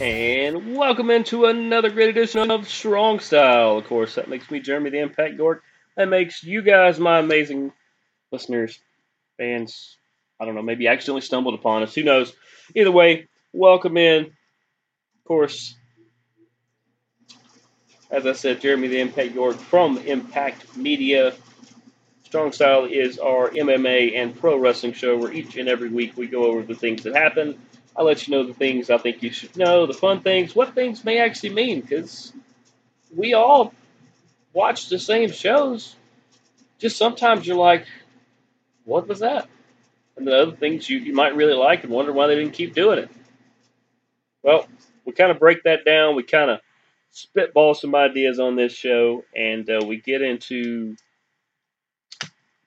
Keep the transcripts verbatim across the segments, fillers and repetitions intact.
And welcome into another great edition of Strong Style. Of course, that makes me Jeremy the Impact York. That makes you guys, my amazing listeners, fans, I don't know, maybe accidentally stumbled upon us. Who knows? Either way, welcome in. Of course, as I said, Jeremy the Impact York from Impact Media. Strong Style is our M M A and pro wrestling show where each and every week we go over the things that happen. I'll let you know the things I think you should know, the fun things, what things may actually mean, because we all watch the same shows. Just sometimes you're like, what was that? And the other things you, you might really like and wonder why they didn't keep doing it. Well, we kind of break that down. We kind of spitball some ideas on this show, and uh, we get into...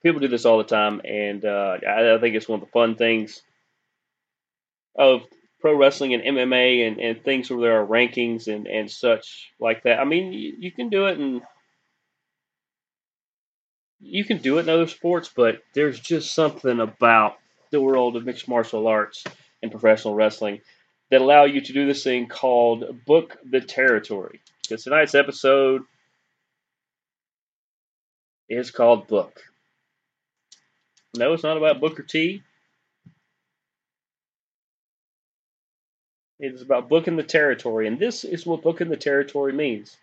People do this all the time, and uh, I, I think it's one of the fun things of pro wrestling and M M A and, and things where there are rankings and, and such like that. I mean, you, you can do it in you can do it in other sports, but there's just something about the world of mixed martial arts and professional wrestling that allow you to do this thing called book the territory. Because tonight's episode is called Book. No, it's not about Booker T. It is about booking the territory, and this is what booking the territory means.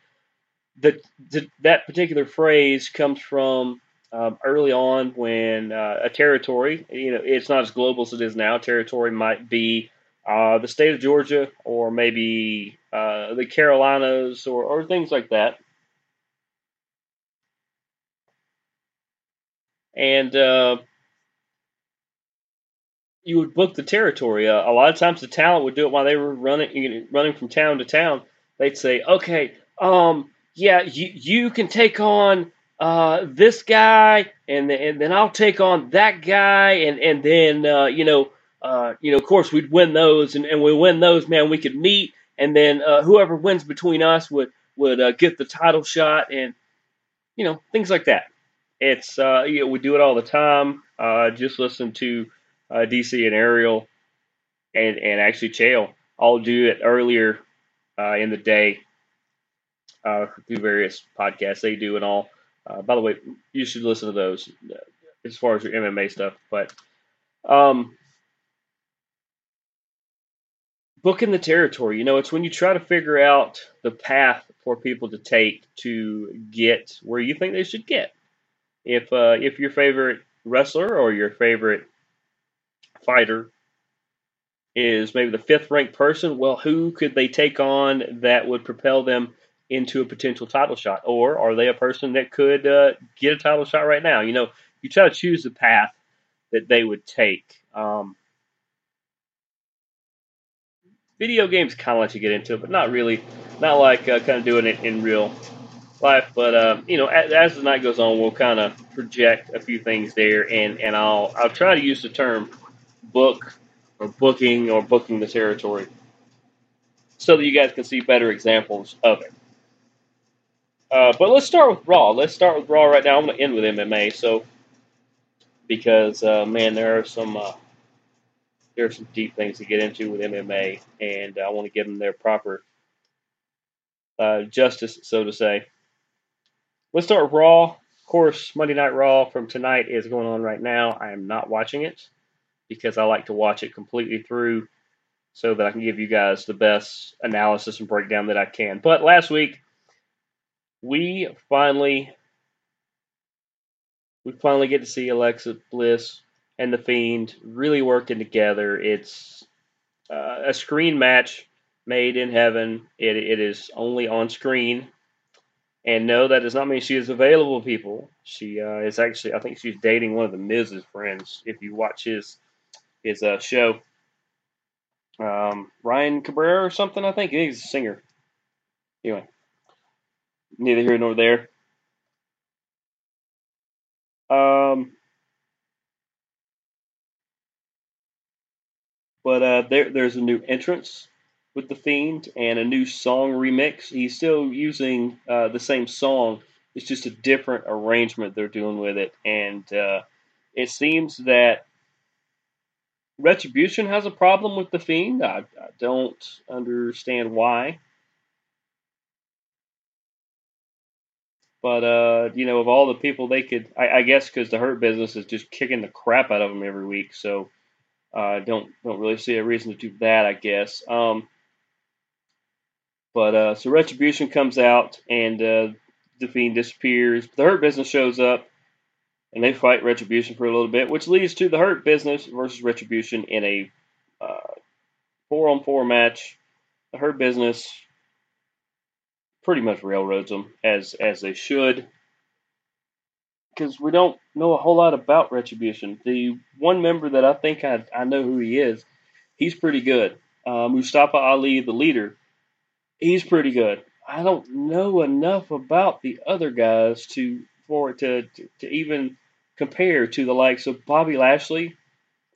The, the, that particular phrase comes from um, early on when uh, a territory, you know, it's not as global as it is now. Territory might be uh, the state of Georgia or maybe uh, the Carolinas or, or things like that. And... Uh, You would book the territory. Uh, a lot of times the talent would do it while they were running you know, running from town to town. They'd say, okay, um, yeah, you, you can take on uh, this guy, and, and then I'll take on that guy, and, and then, uh, you know, uh, you know, of course we'd win those, and, and we win those, man, we could meet, and then uh, whoever wins between us would, would uh, get the title shot, and, you know, things like that. It's, uh, you know, we do it all the time. Uh, just listen to... Uh, D C and Ariel and, and actually Chael all do it earlier uh, in the day uh, through various podcasts they do and all. Uh, by the way, you should listen to those as far as your M M A stuff. But um, booking the territory, you know, it's when you try to figure out the path for people to take to get where you think they should get. If uh, if your favorite wrestler or your favorite fighter is maybe the fifth ranked person, well, who could they take on that would propel them into a potential title shot? Or are they a person that could uh, get a title shot right now? You know, you try to choose the path that they would take. Um, video games kind of let you get into it, but not really. Not like uh, kind of doing it in real life. But, uh, you know, as, as the night goes on, we'll kind of project a few things there, and, and I'll, I'll try to use the term book or booking or booking the territory so that you guys can see better examples of it. Uh, but let's start with Raw. Let's start with Raw right now. I'm going to end with M M A. So, because uh, man, there are some uh, there are some deep things to get into with M M A, and I want to give them their proper uh, justice, so to say. Let's start with Raw. Of course, Monday Night Raw from tonight is going on right now. I am not watching it, because I like to watch it completely through so that I can give you guys the best analysis and breakdown that I can. But last week, we finally we finally get to see Alexa Bliss and The Fiend really working together. It's uh, a screen match made in heaven. It, it is only on screen. And no, that does not mean she is available, people. She uh, is actually, I think she's dating one of the Miz's friends, if you watch his... Is a show, um, Ryan Cabrera or something, I think. He's a singer. Anyway, neither here nor there. Um, but uh, there, there's a new entrance with The Fiend and a new song remix. He's still using uh, the same song. It's just a different arrangement they're doing with it. And uh, it seems that Retribution has a problem with The Fiend. I, I don't understand why. But, uh, you know, of all the people they could, I, I guess because the Hurt Business is just kicking the crap out of them every week. So I uh, don't, don't really see a reason to do that, I guess. Um, but uh, so Retribution comes out and uh, The Fiend disappears. The Hurt Business shows up and they fight Retribution for a little bit, which leads to the Hurt Business versus Retribution in a uh, four on four match. The Hurt Business pretty much railroads them, as as they should, because we don't know a whole lot about Retribution. The one member that I think I, I know who he is, he's pretty good. Uh, Mustafa Ali, the leader, he's pretty good. I don't know enough about the other guys to for it to, to, to even compare to the likes of Bobby Lashley,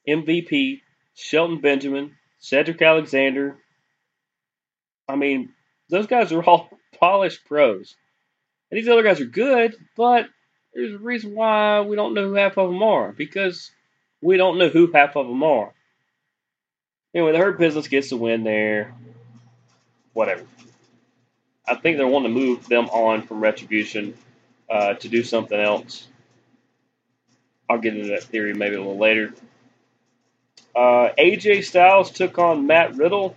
M V P, Shelton Benjamin, Cedric Alexander. I mean, those guys are all polished pros. And these other guys are good, but there's a reason why we don't know who half of them are, because we don't know who half of them are. Anyway, the Hurt Business gets the win there. Whatever. I think they're wanting to move them on from Retribution uh, to do something else. I'll get into that theory maybe a little later. Uh, A J Styles took on Matt Riddle.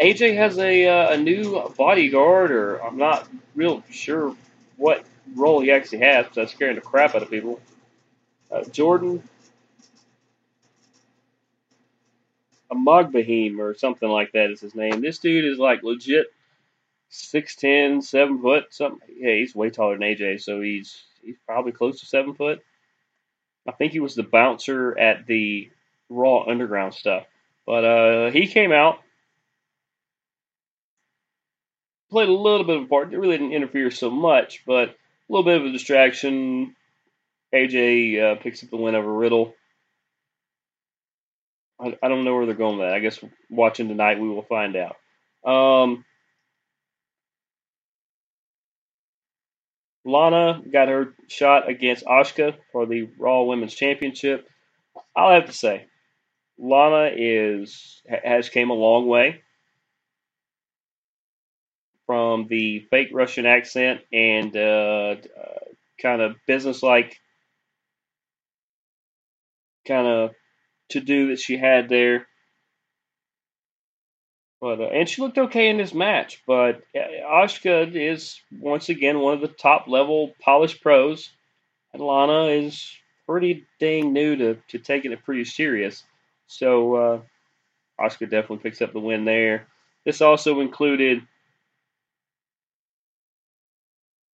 A J has a uh, a new bodyguard, or I'm not real sure what role he actually has, because that's scaring the crap out of people. Uh, Jordan Amagbaheem, or something like that is his name. This dude is like legit six ten, seven foot, something. Yeah, he's way taller than A J, so he's he's probably close to seven foot. I think he was the bouncer at the Raw Underground stuff. But uh, he came out, played a little bit of a part. It really didn't interfere so much, but a little bit of a distraction. A J uh, picks up the win over Riddle. I, I don't know where they're going with that. I guess watching tonight we will find out. Um, Lana got her shot against Asuka for the Raw Women's Championship. I'll have to say, Lana is has came a long way from the fake Russian accent and uh, uh, kind of business-like kind of to-do that she had there. But uh, and she looked okay in this match, but Asuka is, once again, one of the top-level polished pros, and Lana is pretty dang new to, to taking it pretty serious. So uh, Asuka definitely picks up the win there. This also included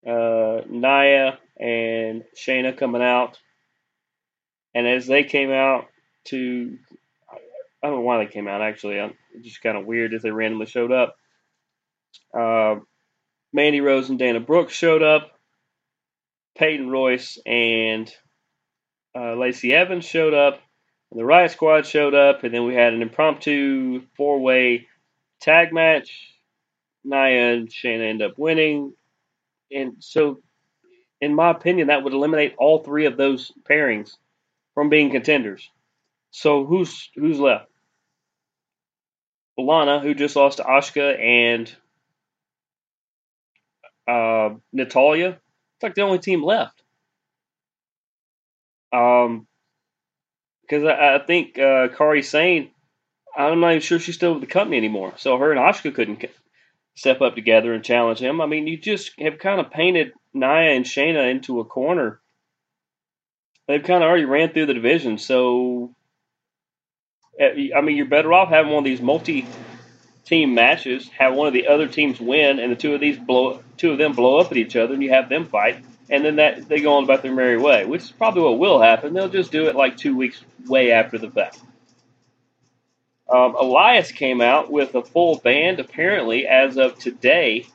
Uh, Nia and Shayna coming out, and as they came out to, I don't know why they came out actually, it's just kind of weird as they randomly showed up. Uh, Mandy Rose and Dana Brooke showed up, Peyton Royce and uh, Lacey Evans showed up, and the Riot Squad showed up, and then we had an impromptu four-way tag match. Nia and Shayna end up winning. And so, in my opinion, that would eliminate all three of those pairings from being contenders. So who's who's left? Lana, who just lost to Asuka, and uh, Natalya. It's like the only team left. Um, because I, I think uh, Kairi Sane, I'm not even sure she's still with the company anymore. So her and Asuka couldn't step up together and challenge him. I mean, you just have kind of painted Nia and Shayna into a corner. They've kind of already ran through the division, so I mean, you're better off having one of these multi-team matches, have one of the other teams win, and the two of these blow, two of them blow up at each other, and you have them fight, and then that they go on about their merry way, which is probably what will happen. They'll just do it like two weeks way after the fact. Um, Elias came out with a full band, apparently, as of today.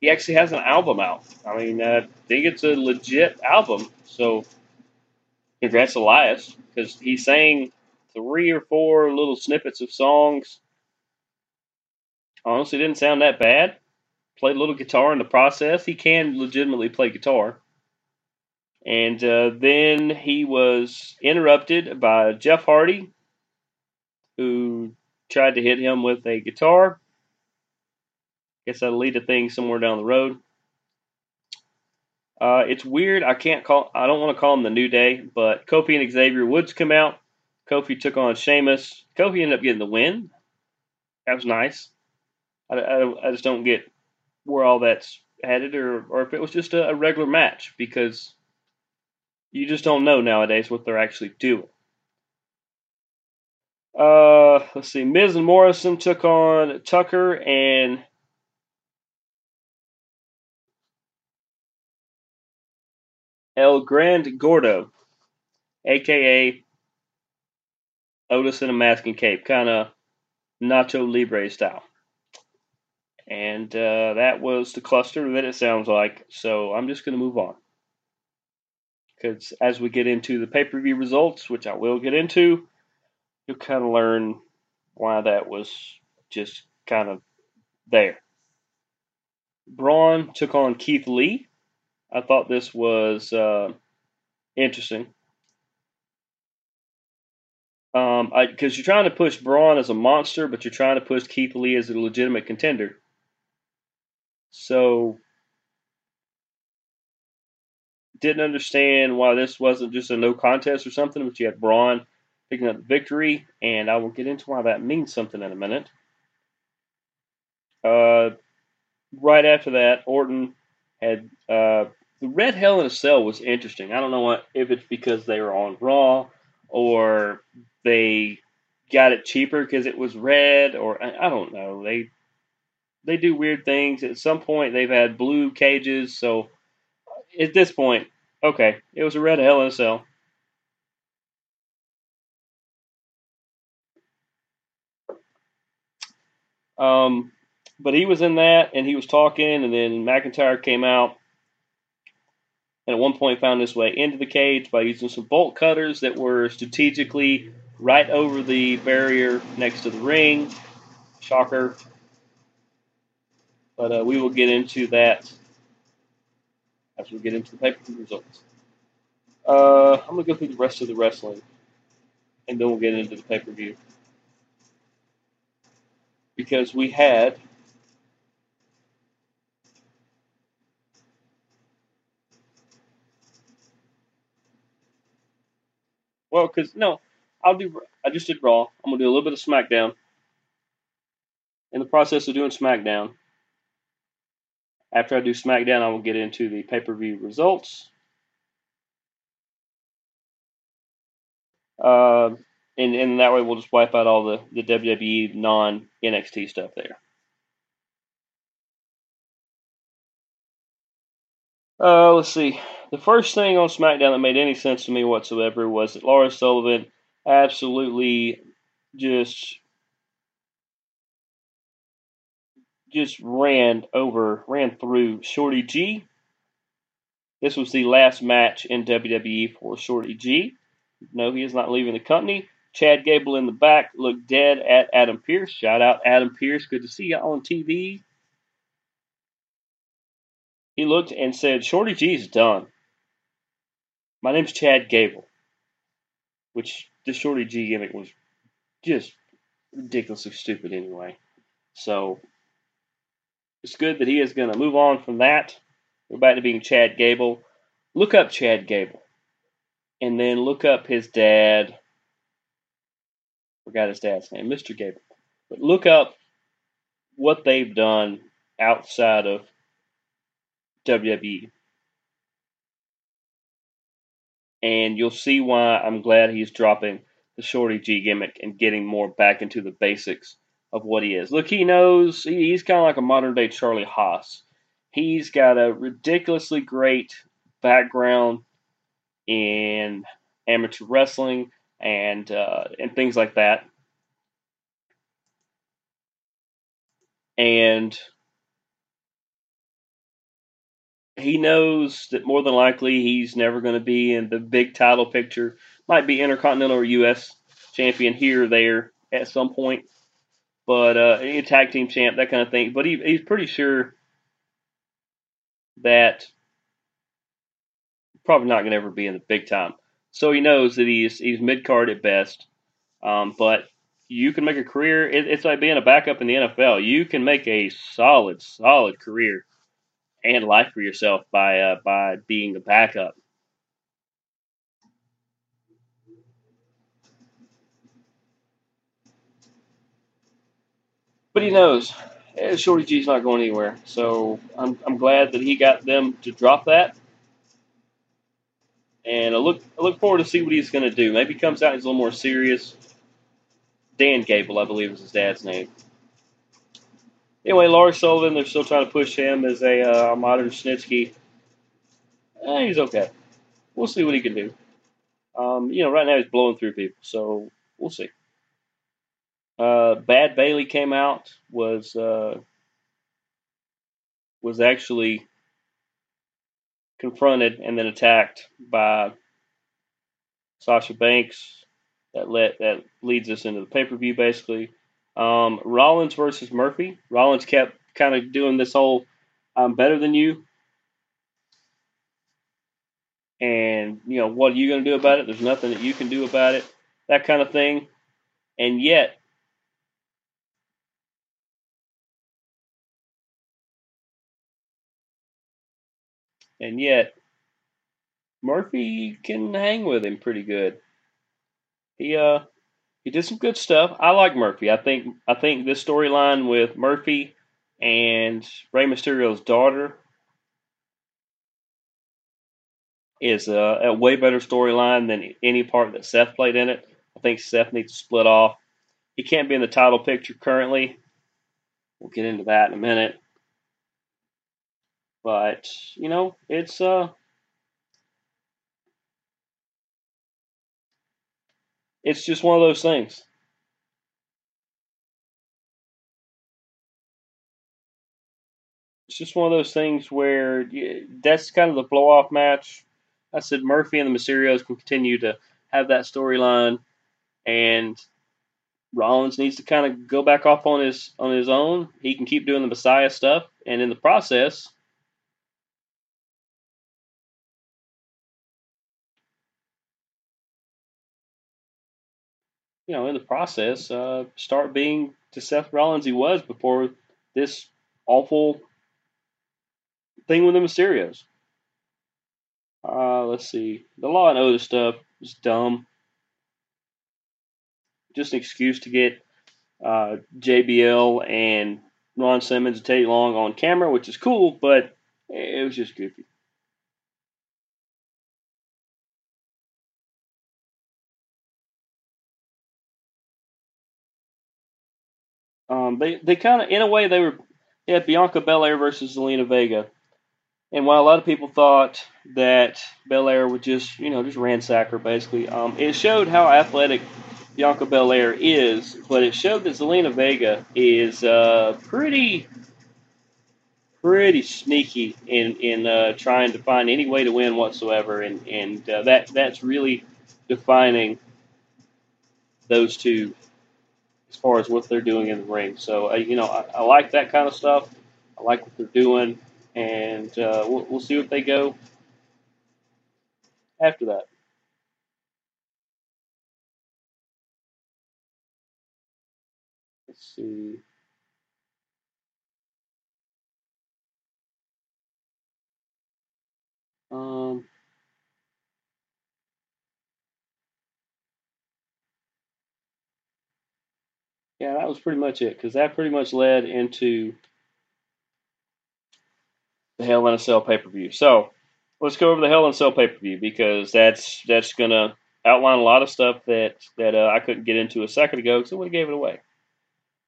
He actually has an album out. I mean, I uh, think it's a legit album. So, congrats, Elias, because he sang three or four little snippets of songs. Honestly, didn't sound that bad. Played a little guitar in the process. He can legitimately play guitar. And uh, then he was interrupted by Jeff Hardy, who tried to hit him with a guitar. Guess that'll lead to things somewhere down the road. Uh, it's weird. I can't call. I don't want to call him the New Day, but Kofi and Xavier Woods come out. Kofi took on Sheamus. Kofi ended up getting the win. That was nice. I, I, I just don't get where all that's headed, or, or if it was just a, a regular match, because you just don't know nowadays what they're actually doing. Uh, let's see. Miz and Morrison took on Tucker and El Gran Gordo, a k a. Otis in a mask and cape, kind of Nacho Libre style. And uh, that was the cluster that it sounds like, so I'm just going to move on. Because as we get into the pay-per-view results, which I will get into, you'll kind of learn why that was just kind of there. Braun took on Keith Lee. I thought this was uh, interesting. Um, I, because you're trying to push Braun as a monster, but you're trying to push Keith Lee as a legitimate contender. So, didn't understand why this wasn't just a no contest or something, but you had Braun picking up the victory, and I will get into why that means something in a minute. Uh, right after that, Orton had... Uh, the Red Hell in a Cell was interesting. I don't know what, if it's because they were on Raw or they got it cheaper because it was red, or I, I don't know. They they do weird things. At some point, they've had blue cages. So at this point, okay, it was a Red Hell in a Cell. Um, but he was in that, and he was talking, and then McIntyre came out. And at one point found his way into the cage by using some bolt cutters that were strategically right over the barrier next to the ring. Shocker. But uh, we will get into that as we get into the pay-per-view results. Uh, I'm going to go through the rest of the wrestling, and then we'll get into the pay-per-view. Because we had... Well, because, no, I'll do, I just did Raw. I'm going to do a little bit of SmackDown. In the process of doing SmackDown, after I do SmackDown, I will get into the pay-per-view results. Uh, and, and that way we'll just wipe out all the, the W W E non-N X T stuff there. Uh, let's see. The first thing on SmackDown that made any sense to me whatsoever was that Laura Sullivan absolutely just just ran over, ran through Shorty G. This was the last match in W W E for Shorty G. No, he is not leaving the company. Chad Gable in the back looked dead at Adam Pearce. Shout out Adam Pearce. Good to see you on T V. He looked and said, Shorty G's done. My name's Chad Gable. Which, the Shorty G gimmick was just ridiculously stupid anyway. So, it's good that he is going to move on from that. Go back to being Chad Gable. Look up Chad Gable. And then look up his dad. Forgot his dad's name. Mister Gable. But look up what they've done outside of W W E. And you'll see why I'm glad he's dropping the Shorty G gimmick and getting more back into the basics of what he is. Look, he knows, he's kind of like a modern day Charlie Haas. He's got a ridiculously great background in amateur wrestling and uh, and things like that. And he knows that more than likely he's never going to be in the big title picture. Might be Intercontinental or U S champion here or there at some point. But uh, a tag team champ, that kind of thing. But he, he's pretty sure that probably not going to ever be in the big time. So he knows that he's he's mid-card at best. Um, but you can make a career. It, it's like being a backup in the N F L. You can make a solid, solid career and life for yourself by uh, by being a backup. But he knows Shorty G's not going anywhere, so I'm I'm glad that he got them to drop that. And I look I look forward to see what he's going to do. Maybe he comes out and he's a little more serious. Dan Gable, I believe, is his dad's name. Anyway, Larry Sullivan, they're still trying to push him as a uh, modern Snitsky. Eh, he's okay. We'll see what he can do. Um, you know, right now he's blowing through people, so we'll see. Uh, Bad Bayley came out, was uh, was actually confronted and then attacked by Sasha Banks. That let that leads us into the pay-per-view, basically. Um, Rollins versus Murphy. Rollins kept kind of doing this whole, I'm better than you. And, you know, what are you going to do about it? There's nothing that you can do about it. That kind of thing. And yet, And yet, Murphy can hang with him pretty good. He uh, he did some good stuff. I like Murphy. I think I think this storyline with Murphy and Rey Mysterio's daughter is uh, a way better storyline than any part that Seth played in it. I think Seth needs to split off. He can't be in the title picture currently. We'll get into that in a minute. But, you know, it's, uh, it's just one of those things. It's just one of those things where you, that's kind of the blow-off match. I said Murphy and the Mysterios can continue to have that storyline, and Rollins needs to kind of go back off on his on his own. He can keep doing the Messiah stuff, and in the process, you know, in the process, uh, start being to Seth Rollins he was before this awful thing with the Mysterios. Uh, let's see. The Law and Otis stuff is dumb. Just an excuse to get uh, J B L and Ron Simmons and Teddy Long on camera, which is cool, but it was just goofy. Um, they they kind of, in a way, they were they had Bianca Belair versus Zelina Vega. And while a lot of people thought that Belair would just, you know, just ransack her, basically, um, it showed how athletic Bianca Belair is, but it showed that Zelina Vega is uh, pretty, pretty sneaky in, in uh, trying to find any way to win whatsoever, and, and uh, that that's really defining those two as far as what they're doing in the ring. So, uh, you know, I, I like that kind of stuff. I like what they're doing, and uh, we'll, we'll see if they go after that. Let's see. Um... Yeah, that was pretty much it, because that pretty much led into the Hell in a Cell pay-per-view. So, let's go over the Hell in a Cell pay-per-view, because that's that's going to outline a lot of stuff that, that uh, I couldn't get into a second ago, because I would have gave it away.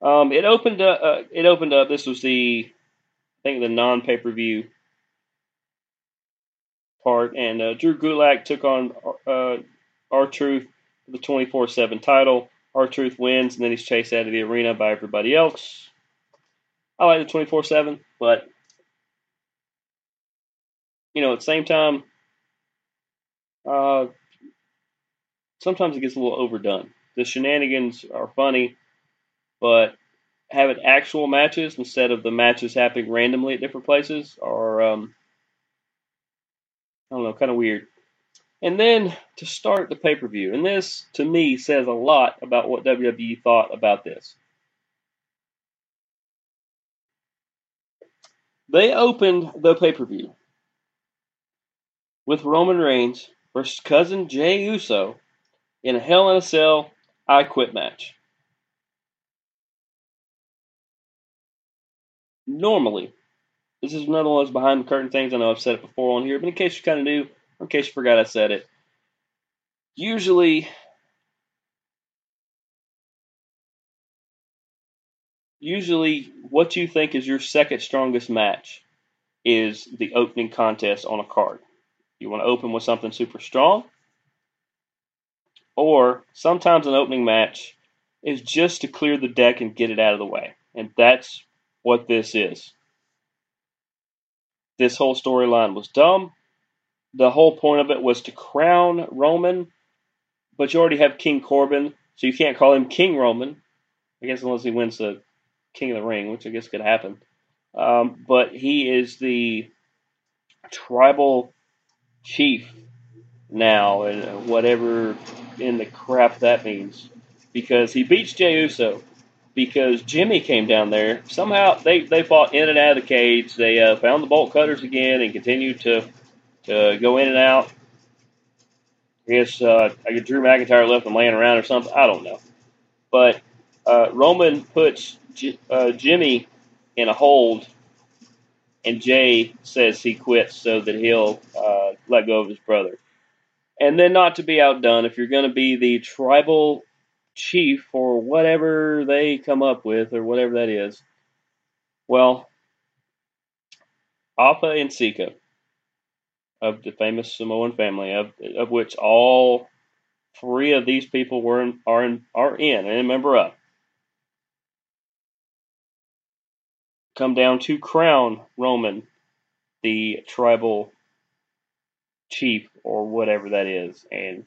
Um, it opened up, uh, it opened up, this was the, I think, the non-pay-per-view part, and uh, Drew Gulak took on uh, R-Truth for the twenty-four seven title. R-Truth wins, and then he's chased out of the arena by everybody else. I like the twenty-four seven, but, you know, at the same time, uh, sometimes it gets a little overdone. The shenanigans are funny, but having actual matches instead of the matches happening randomly at different places are um, I don't know, kind of weird. And then to start the pay-per-view, and this, to me, says a lot about what W W E thought about this. They opened the pay-per-view with Roman Reigns versus Cousin Jey Uso in a Hell in a Cell I Quit match. Normally, this is another one of those behind-the-curtain things. I know I've said it before on here, but in case you kind of knew, or in case you forgot I said it, usually, usually what you think is your second strongest match is the opening contest on a card. You want to open with something super strong, or sometimes an opening match is just to clear the deck and get it out of the way, and that's what this is. This whole storyline was dumb. The whole point of it was to crown Roman, but you already have King Corbin, so you can't call him King Roman, I guess, unless he wins the King of the Ring, which I guess could happen. Um, but he is the tribal chief now, and whatever in the crap that means, because he beats Jey Uso, because Jimmy came down there. Somehow they, they fought in and out of the cage. They uh, found the bolt cutters again and continued to... to go in and out. I guess uh, Drew McIntyre left them laying around or something. I don't know. But uh, Roman puts J- uh, Jimmy in a hold, and Jay says he quits so that he'll uh, let go of his brother. And then, not to be outdone, if you're going to be the tribal chief or whatever they come up with or whatever that is, well, Alpha and Sika, of the famous Samoan family, of of which all three of these people were in, are in, are in and a member of, come down to crown Roman the tribal chief or whatever that is. And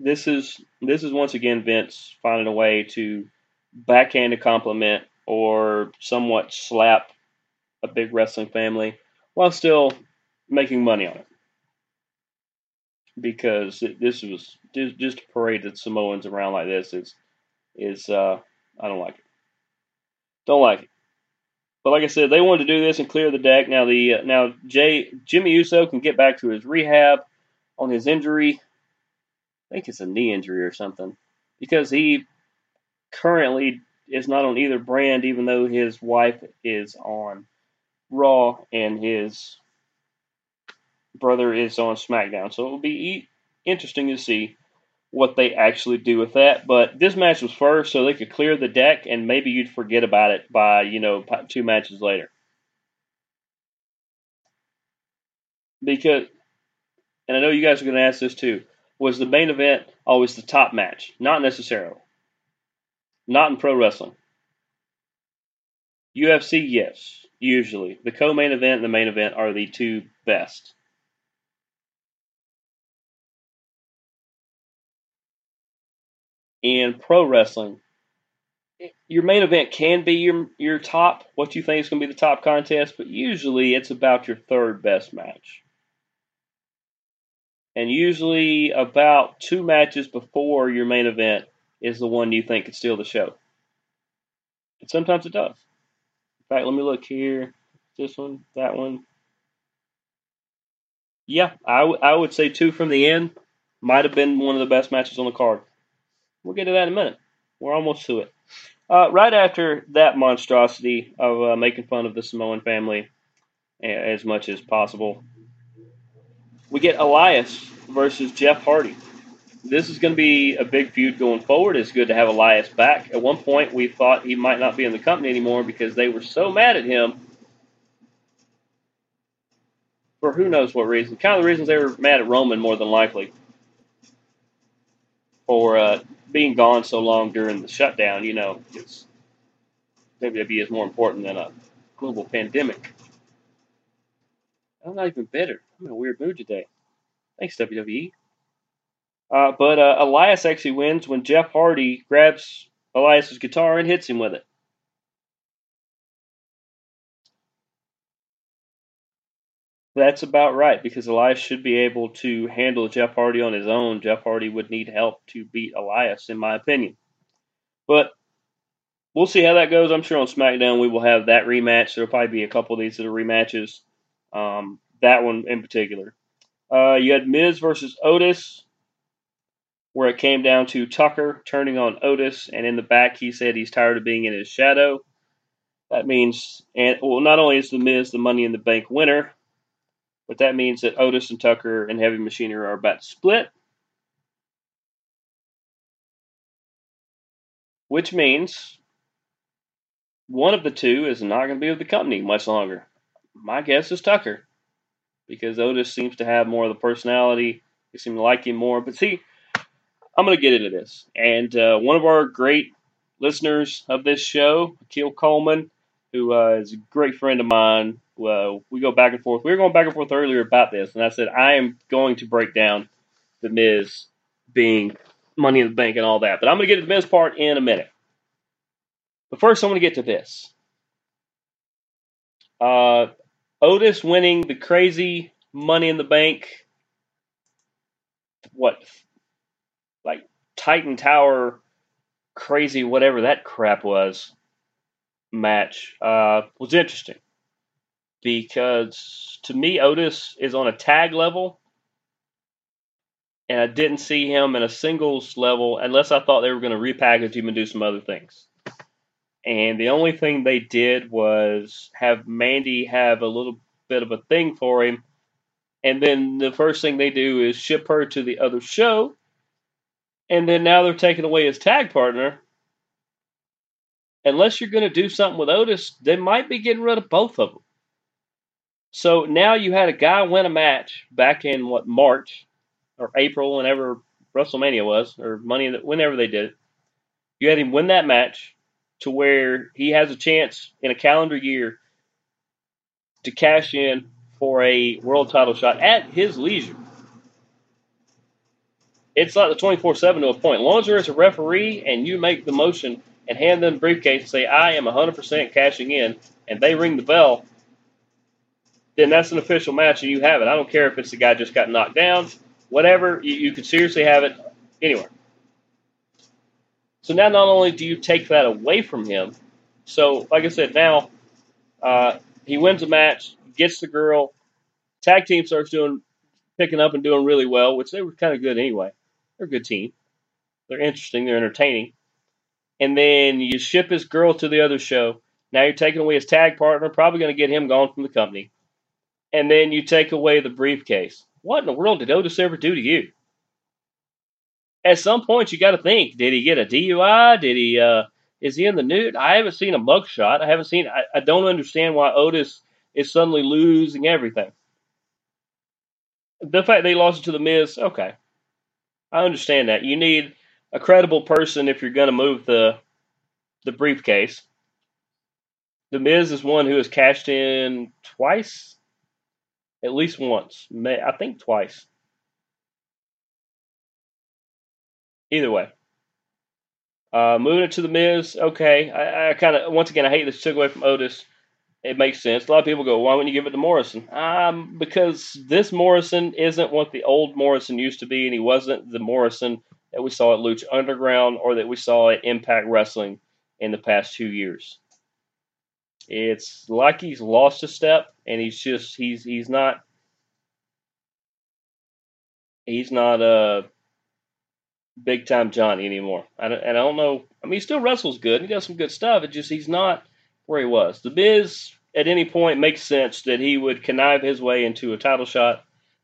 this is this is once again Vince finding a way to backhand a compliment or somewhat slap a big wrestling family while still making money on it, because this was just, just a parade that Samoans around like this is is uh, I don't like it, don't like it. But like I said, they wanted to do this and clear the deck. Now the uh, now Jay Jimmy Uso can get back to his rehab on his injury. I think it's a knee injury or something, because he currently is not on either brand, even though his wife is on Raw and his brother is on SmackDown, so it'll be interesting to see what they actually do with that. But this match was first, so they could clear the deck, and maybe you'd forget about it by, you know, two matches later. Because, and I know you guys are going to ask this too, was the main event always the top match? Not necessarily. Not in pro wrestling. U F C, yes, usually. The co-main event and the main event are the two best. In pro wrestling, your main event can be your your top, what you think is going to be the top contest, but usually it's about your third best match. And usually about two matches before your main event is the one you think could steal the show. And sometimes it does. In fact, let me look here. This one, that one. Yeah, I, w- I would say two from the end might have been one of the best matches on the card. We'll get to that in a minute. We're almost to it. Uh, right after that monstrosity of uh, making fun of the Samoan family as much as possible, we get Elias versus Jeff Hardy. This is going to be a big feud going forward. It's good to have Elias back. At one point, we thought he might not be in the company anymore because they were so mad at him for who knows what reason. Kind of the reasons they were mad at Roman, more than likely, for uh, being gone so long during the shutdown, you know, because W W E is more important than a global pandemic. I'm not even bitter. I'm in a weird mood today. Thanks, W W E. Uh, but uh, Elias actually wins when Jeff Hardy grabs Elias's guitar and hits him with it. That's about right, because Elias should be able to handle Jeff Hardy on his own. Jeff Hardy would need help to beat Elias, in my opinion. But we'll see how that goes. I'm sure on SmackDown we will have that rematch. There will probably be a couple of these little rematches, um, that one in particular. Uh, you had Miz versus Otis, where it came down to Tucker turning on Otis, and in the back he said he's tired of being in his shadow. That means, and well, not only is the Miz the Money in the Bank winner, but that means that Otis and Tucker and Heavy Machinery are about to split. Which means one of the two is not going to be with the company much longer. My guess is Tucker, because Otis seems to have more of the personality. They seem to like him more. But see, I'm going to get into this. And uh, one of our great listeners of this show, Akil Coleman, who uh, is a great friend of mine. Uh, we go back and forth. We were going back and forth earlier about this, and I said I am going to break down the Miz being Money in the Bank and all that. But I'm going to get to the Miz part in a minute. But first, I want to get to this. Uh, Otis winning the crazy Money in the Bank, what, like Titan Tower, crazy whatever that crap was, match uh, was interesting. Because, to me, Otis is on a tag level, and I didn't see him in a singles level unless I thought they were going to repackage him and do some other things. And the only thing they did was have Mandy have a little bit of a thing for him, and then the first thing they do is ship her to the other show, and then now they're taking away his tag partner. Unless you're going to do something with Otis, they might be getting rid of both of them. So now you had a guy win a match back in, what, March or April, whenever WrestleMania was, or Money, whenever they did it. You had him win that match to where he has a chance in a calendar year to cash in for a world title shot at his leisure. It's like the twenty-four seven to a point. As long as there's a referee and you make the motion and hand them the briefcase and say, I am one hundred percent cashing in, and they ring the bell, then that's an official match and you have it. I don't care if it's the guy just got knocked down, whatever. You, you could seriously have it anywhere. So now not only do you take that away from him, so like I said, now uh, he wins a match, gets the girl, tag team starts doing, picking up and doing really well, which they were kind of good anyway. They're a good team. They're interesting. They're entertaining. And then you ship his girl to the other show. Now you're taking away his tag partner, probably going to get him gone from the company. And then you take away the briefcase. What in the world did Otis ever do to you? At some point, you got to think, did he get a D U I? Did he? Uh, is he in the nude? I haven't seen a mugshot. I haven't seen. I, I don't understand why Otis is suddenly losing everything. The fact they lost it to The Miz, okay. I understand that. You need a credible person if you're going to move the the briefcase. The Miz is one who has cashed in twice. At least once. May, I think twice. Either way. Uh, moving it to The Miz, okay. I, I kind of, once again, I hate this took away from Otis. It makes sense. A lot of people go, why wouldn't you give it to Morrison? Um, because this Morrison isn't what the old Morrison used to be, and he wasn't the Morrison that we saw at Lucha Underground or that we saw at Impact Wrestling in the past two years. It's like he's lost a step, and he's just, he's he's not, he's not a big-time Johnny anymore. I don't, and I don't know, I mean, he still wrestles good, he does some good stuff, it's just he's not where he was. The Miz, at any point, makes sense that he would connive his way into a title shot,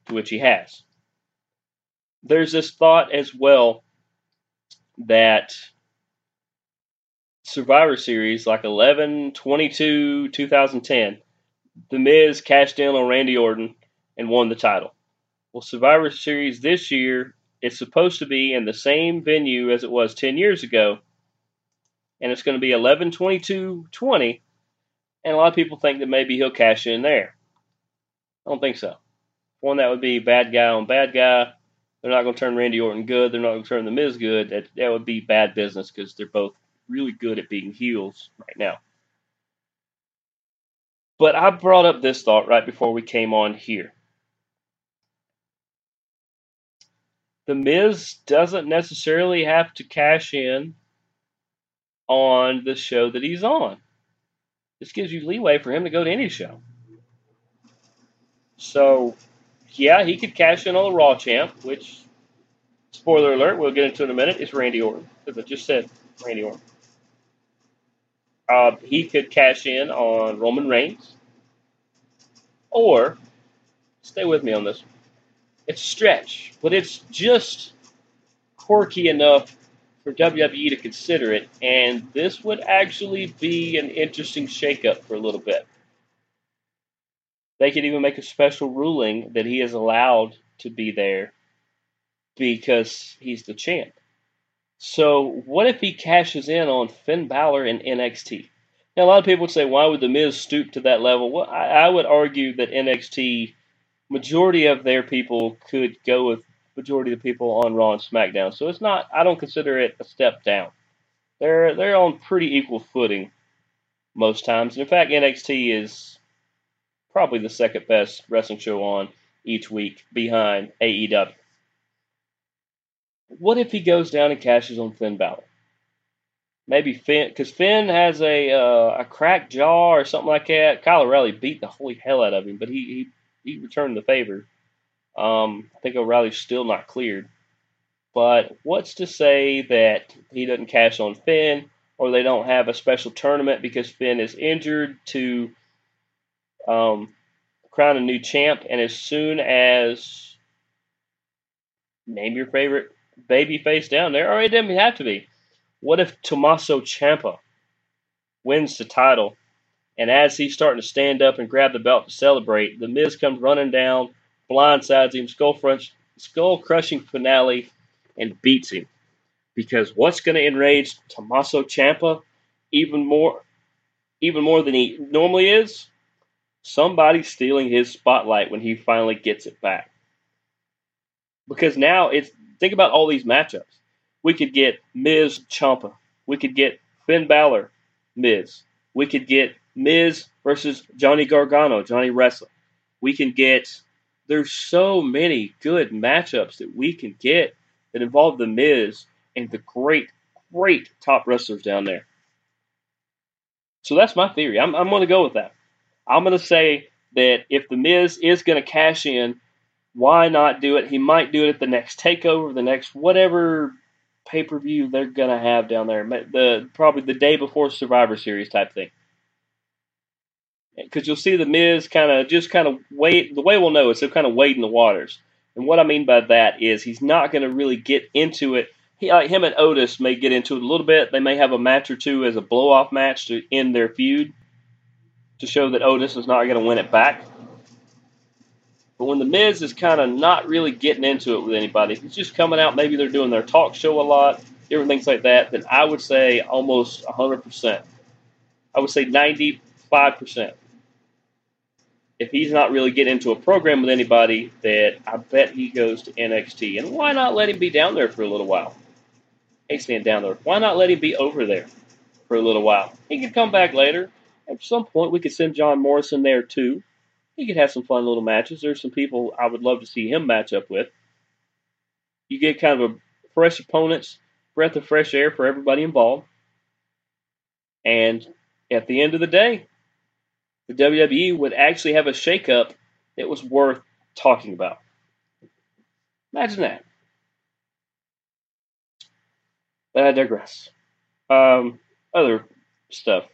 to which he has. There's this thought as well that Survivor Series, like eleven twenty-two two thousand ten, The Miz cashed in on Randy Orton and won the title. Well, Survivor Series this year is supposed to be in the same venue as it was ten years ago, and it's going to be eleven twenty-two twenty, and a lot of people think that maybe he'll cash in there. I don't think so. One, that would be bad guy on bad guy. They're not going to turn Randy Orton good. They're not going to turn The Miz good. That, that would be bad business because they're both really good at being heels right now. But I brought up this thought right before we came on here. The Miz doesn't necessarily have to cash in on the show that he's on. This gives you leeway for him to go to any show. So, yeah, he could cash in on the Raw champ, which, spoiler alert, we'll get into in a minute, is Randy Orton. As I just said, Randy Orton. Uh, he could cash in on Roman Reigns. Or, stay with me on this one. It's a stretch, but it's just quirky enough for W W E to consider it, and this would actually be an interesting shakeup for a little bit. They could even make a special ruling that he is allowed to be there because he's the champ. So what if he cashes in on Finn Balor and N X T? Now, a lot of people would say, why would The Miz stoop to that level? Well, I, I would argue that N X T, majority of their people could go with majority of the people on Raw and SmackDown. So it's not, I don't consider it a step down. They're they're on pretty equal footing most times. And in fact, N X T is probably the second best wrestling show on each week behind A E W. What if he goes down and cashes on Finn Balor? Maybe Finn, because Finn has a uh, a cracked jaw or something like that. Kyle O'Reilly beat the holy hell out of him, but he he, he returned the favor. Um, I think O'Reilly's still not cleared. But what's to say that he doesn't cash on Finn, or they don't have a special tournament because Finn is injured to um, crown a new champ, and as soon as, name your favorite babyface down there, or it doesn't have to be. What if Tommaso Ciampa wins the title, and as he's starting to stand up and grab the belt to celebrate, The Miz comes running down, blindsides him, skull-crushing skull crushing finale, and beats him. Because what's going to enrage Tommaso Ciampa even more, even more than he normally is? Somebody stealing his spotlight when he finally gets it back. Because now, it's think about all these matchups. We could get Miz Ciampa. We could get Finn Balor Miz. We could get Miz versus Johnny Gargano, Johnny Wrestling. We can get... There's so many good matchups that we can get that involve The Miz and the great, great top wrestlers down there. So that's my theory. I'm, I'm going to go with that. I'm going to say that if The Miz is going to cash in, why not do it? He might do it at the next takeover, the next whatever pay-per-view they're going to have down there, the probably the day before Survivor Series type thing. Because you'll see The Miz kind of just kind of wait. The way we'll know is he'll kind of wade in the waters. And what I mean by that is he's not going to really get into it. He, like him and Otis may get into it a little bit. They may have a match or two as a blow-off match to end their feud to show that Otis is not going to win it back. But when The Miz is kind of not really getting into it with anybody, if he's just coming out, maybe they're doing their talk show a lot, different things like that, then I would say almost one hundred percent. I would say ninety-five percent. If he's not really getting into a program with anybody, that I bet he goes to N X T. And why not let him be down there for a little while? He's staying down there. Why not let him be over there for a little while? He could come back later. At some point, we could send John Morrison there, too. He could have some fun little matches. There's some people I would love to see him match up with. You get kind of a fresh opponents, breath of fresh air for everybody involved. And at the end of the day, the W W E would actually have a shakeup that was worth talking about. Imagine that. But I digress. Um, other stuff.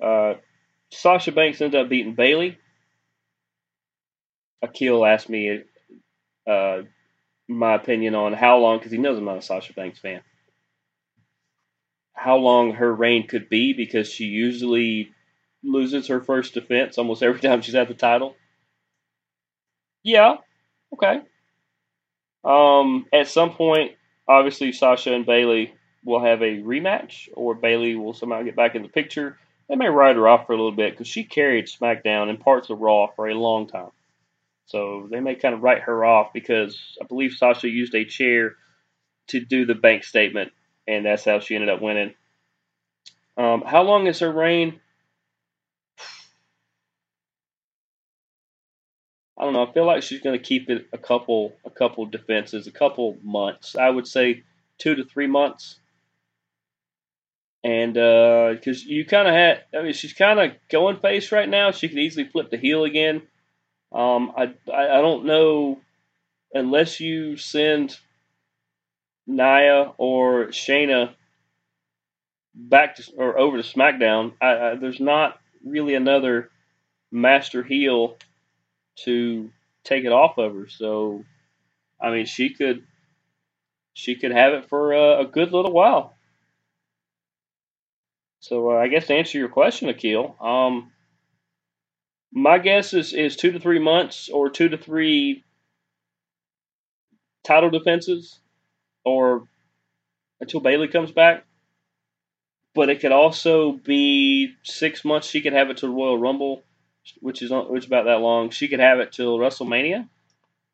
Uh, Sasha Banks ended up beating Bayley. Akil asked me uh, my opinion on how long, because he knows I'm not a Sasha Banks fan, how long her reign could be, because she usually loses her first defense almost every time she's at the title. Yeah, okay. Um, at some point, obviously, Sasha and Bayley will have a rematch, or Bayley will somehow get back in the picture. They may ride her off for a little bit, because she carried SmackDown and parts of Raw for a long time. So they may kind of write her off, because I believe Sasha used a chair to do the bank statement, and that's how she ended up winning. Um, how long is her reign? I don't know. I feel like she's going to keep it a couple, a couple defenses, a couple months. I would say two to three months. And because uh, you kind of had, I mean, she's kind of going face right now. She could easily flip the heel again. Um, I, I, I don't know unless you send Nia or Shayna back to, or over to SmackDown. I, I, there's not really another master heel to take it off of her. So, I mean, she could she could have it for a, a good little while. So, uh, I guess to answer your question, Akil, um, my guess is, is two to three months or two to three title defenses or until Bayley comes back. But it could also be six months. She could have it to Royal Rumble, which is which is about that long. She could have it till WrestleMania.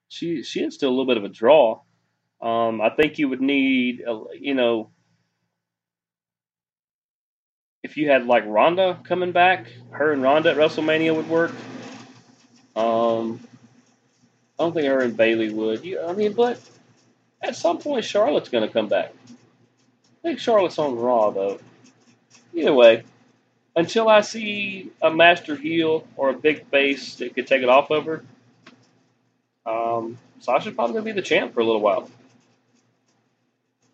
She she is still a little bit of a draw. Um, I think you would need, you know, if you had like Ronda coming back, her and Ronda at WrestleMania would work. Um, I don't think her and Bayley would. You, I mean, but at some point Charlotte's going to come back. I think Charlotte's on Raw though. Either way, until I see a master heel or a big face that could take it off of her, um, Sasha's probably going to be the champ for a little while.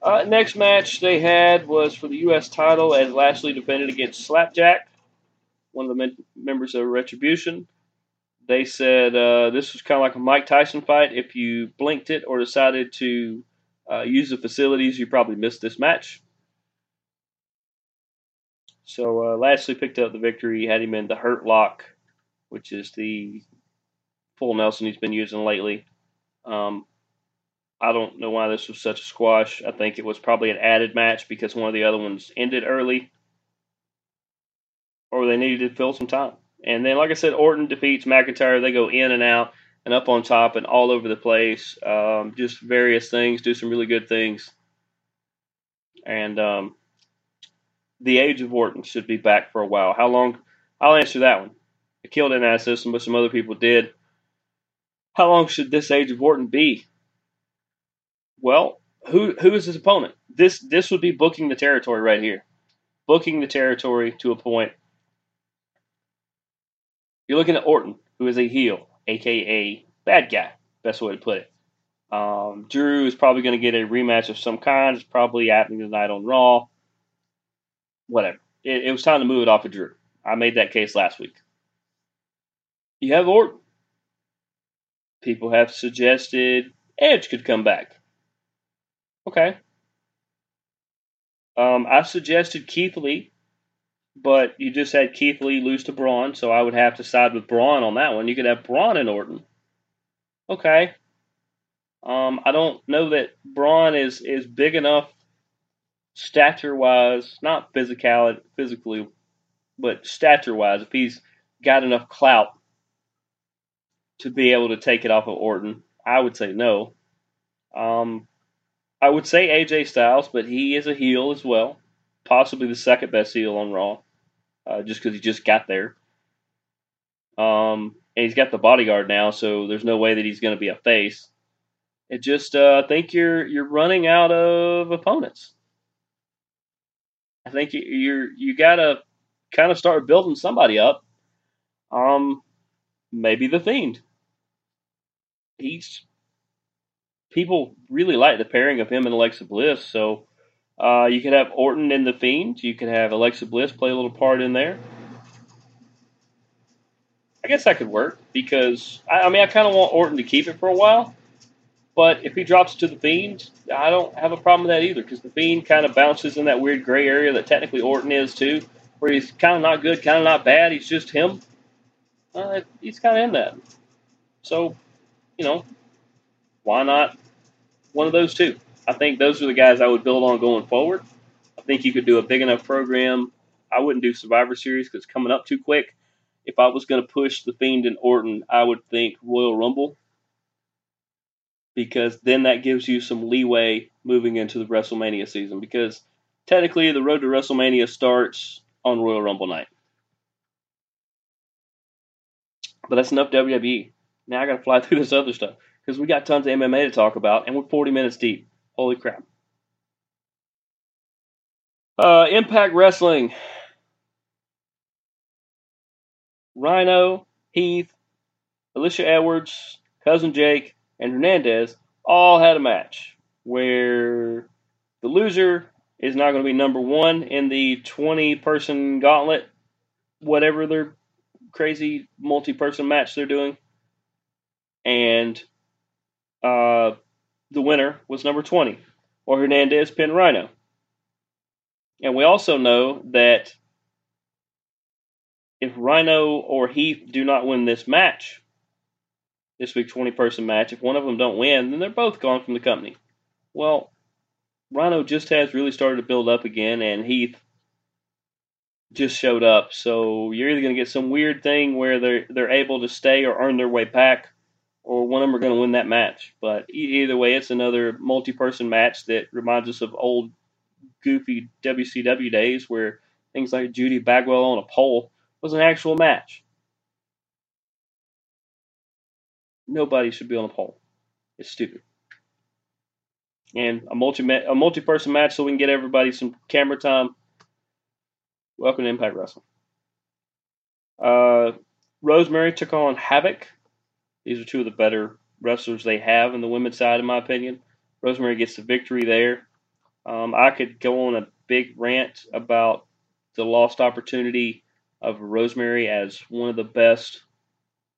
Uh, next match they had was for the U S title as Lashley defended against Slapjack, one of the men- members of Retribution. They said uh, this was kind of like a Mike Tyson fight. If you blinked it or decided to uh, use the facilities, you probably missed this match. So uh, Lashley picked up the victory. He had him in the Hurt Lock, which is the full Nelson he's been using lately. Um, I don't know why this was such a squash. I think it was probably an added match because one of the other ones ended early, or they needed to fill some time. And then, like I said, Orton defeats McIntyre. They go in and out and up on top and all over the place. Um, just various things, do some really good things. And um, the age of Orton should be back for a while. How long? I'll answer that one. Akil didn't ask this one, but some other people did. How long should this age of Orton be? Well, who who is his opponent? This this would be booking the territory right here. Booking the territory to a point. You're looking at Orton, who is a heel, a k a bad guy. Best way to put it. Um, Drew is probably going to get a rematch of some kind. It's probably happening tonight on Raw. Whatever. It, it was time to move it off of Drew. I made that case last week. You have Orton. People have suggested Edge could come back. Okay. Um, I suggested Keith Lee, but you just had Keith Lee lose to Braun, so I would have to side with Braun on that one. You could have Braun and Orton. Okay. Um, I don't know that Braun is, is big enough stature-wise, not physicality, physically, but stature-wise, if he's got enough clout to be able to take it off of Orton, I would say no. Um, I would say A J Styles, but he is a heel as well, possibly the second best heel on Raw, uh, just because he just got there. Um, and he's got the bodyguard now, so there's no way that he's going to be a face. It just, uh, I think you're you're running out of opponents. I think you're you gotta kind of start building somebody up. Um, maybe the Fiend. He's people really like the pairing of him and Alexa Bliss, so uh, you could have Orton and the Fiend. You could have Alexa Bliss play a little part in there. I guess that could work because I, I mean I kind of want Orton to keep it for a while, but if he drops it to the Fiend, I don't have a problem with that either because the Fiend kind of bounces in that weird gray area that technically Orton is too, where he's kind of not good, kind of not bad. He's just him. Uh, he's kind of in that. So, you know, why not one of those two? I think those are the guys I would build on going forward. I think you could do a big enough program. I wouldn't do Survivor Series because it's coming up too quick. If I was going to push the Fiend and Orton, I would think Royal Rumble, because then that gives you some leeway moving into the WrestleMania season, because technically the road to WrestleMania starts on Royal Rumble night. But that's enough W W E. Now I got to fly through this other stuff because we got tons of M M A to talk about, and we're forty minutes deep. Holy crap. Uh, Impact Wrestling. Rhino, Heath, Alicia Edwards, Cousin Jake, and Hernandez all had a match where the loser is not going to be number one in the twenty-person gauntlet, whatever their crazy multi-person match they're doing. And uh, the winner was number twenty, or Hernandez pinned Rhino. And we also know that if Rhino or Heath do not win this match, this week's twenty-person match, if one of them don't win, then they're both gone from the company. Well, Rhino just has really started to build up again, and Heath just showed up. So you're either going to get some weird thing where they're, they're able to stay or earn their way back, or one of them are going to win that match. But either way, it's another multi-person match that reminds us of old, goofy W C W days where things like Judy Bagwell on a pole was an actual match. Nobody should be on a pole. It's stupid. And a multi a multi-person match so we can get everybody some camera time. Welcome to Impact Wrestling. Uh, Rosemary took on Havoc. These are two of the better wrestlers they have in the women's side, in my opinion. Rosemary gets the victory there. Um, I could go on a big rant about the lost opportunity of Rosemary as one of the best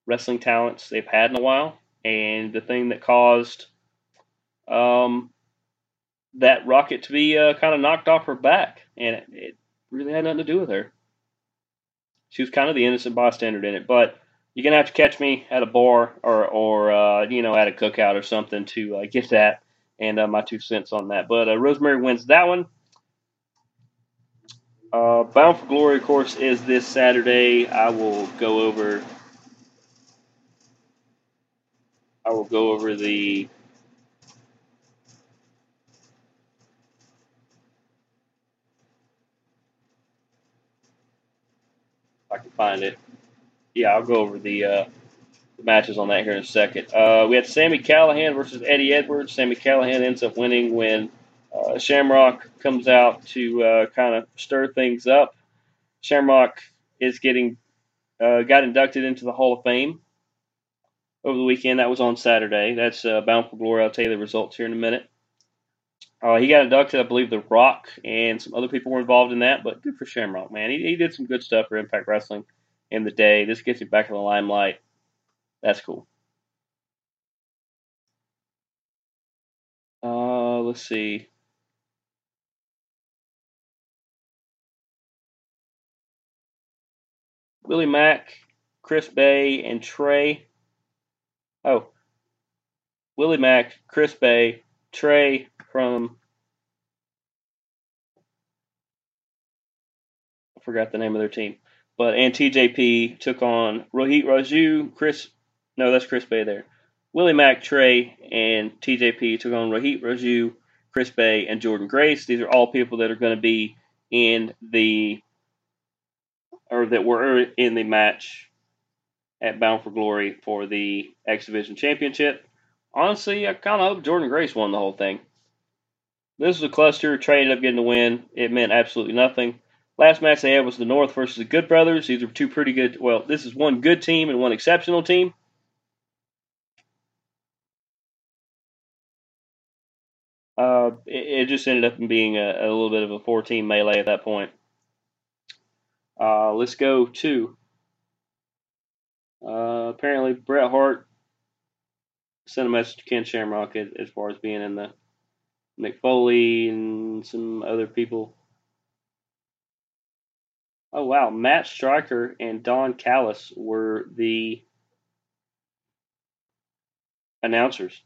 wrestling talents they've had in a while, and the thing that caused um, that rocket to be uh, kind of knocked off her back, and it, it really had nothing to do with her. She was kind of the innocent bystander in it, but you're gonna have to catch me at a bar or, or uh, you know, at a cookout or something to uh, get that and uh, my two cents on that. But uh, Rosemary wins that one. Uh, Bound for Glory, of course, is this Saturday. I will go over. I will go over the if I can find it. Yeah, I'll go over the, uh, the matches on that here in a second. Uh, we had Sami Callihan versus Eddie Edwards. Sami Callihan ends up winning when uh, Shamrock comes out to uh, kind of stir things up. Shamrock is getting uh, got inducted into the Hall of Fame over the weekend. That was on Saturday. That's uh, Bound for Glory. I'll tell you the results here in a minute. Uh, he got inducted, I believe, The Rock, and some other people were involved in that, but good for Shamrock, man. He, he did some good stuff for Impact Wrestling in the day. This gets him back in the limelight. That's cool. Uh, let's see. Willie Mack, Chris Bay, and Trey. Oh, Willie Mack, Chris Bay, Trey from, I forgot the name of their team, but and T J P took on Rohit Raju, Chris, no, that's Chris Bay there. Willie Mack, Trey, and T J P took on Rohit Raju, Chris Bay, and Jordan Grace. These are all people that are going to be in the, or that were in the match at Bound for Glory for the X Division Championship. Honestly, I kind of hope Jordan Grace won the whole thing. This was a cluster. Trey ended up getting the win. It meant absolutely nothing. Last match they had was the North versus the Good Brothers. These are two pretty good, well, this is one good team and one exceptional team. Uh, it, it just ended up being a, a little bit of a four-team melee at that point. Uh, let's go to... Uh, apparently, Bret Hart sent a message to Ken Shamrock as, as far as being in the Mick Foley and some other people. Oh, wow. Matt Stryker and Don Callis were the announcers.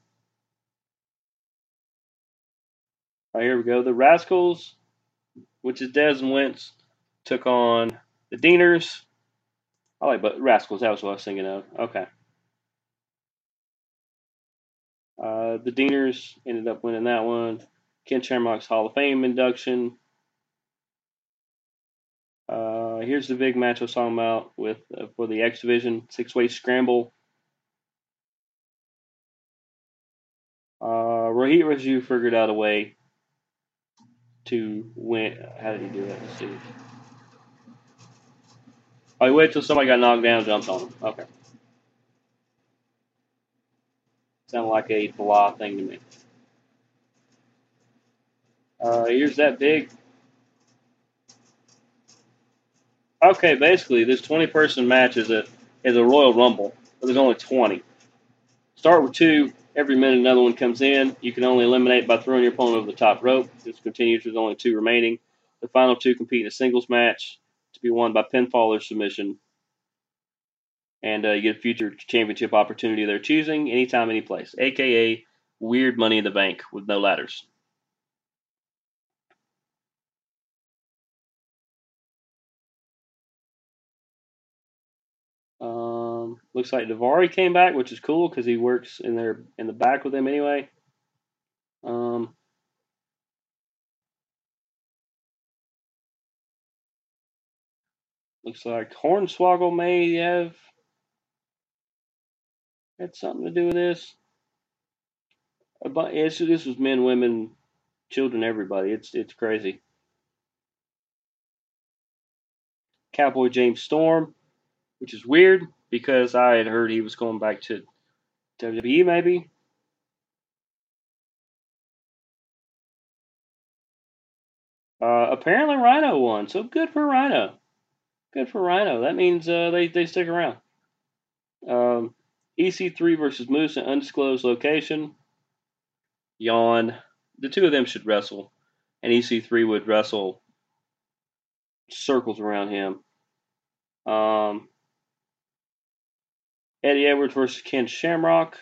All right, here we go. The Rascals, which is Dez and Wentz, took on the Deaners. I like but Rascals, that was what I was thinking of. Okay. Uh, the Deaners ended up winning that one. Ken Shamrock's Hall of Fame induction. Uh, here's the big match I was talking about with, uh, for the X Division six-way scramble. or he or you figured out a way to win. How did he do that? Let's see. Oh, he waited till somebody got knocked down and jumped on him. Okay. Sounded like a blah thing to me. Uh, here's that big. Okay, basically, this twenty-person match is a is a Royal Rumble, but there's only twenty. Start with two. Every minute another one comes in. You can only eliminate by throwing your opponent over the top rope. This continues with only two remaining. The final two compete in a singles match to be won by pinfall or submission. And uh, you get a future championship opportunity of their choosing, anytime, any place. A K A Weird Money in the Bank with no ladders. Um, looks like Daivari came back, which is cool because he works in their in the back with them anyway. Um, looks like Hornswoggle may have had something to do with this. But yeah, so this was men, women, children, everybody. It's it's crazy. Cowboy James Storm. Which is weird because I had heard he was going back to W W E maybe. Uh, apparently Rhino won, so good for Rhino. Good for Rhino. That means uh, they, they stick around. Um, E C three versus Moose in undisclosed location. Yawn. The two of them should wrestle. And E C three would wrestle circles around him. Um... Eddie Edwards versus Ken Shamrock.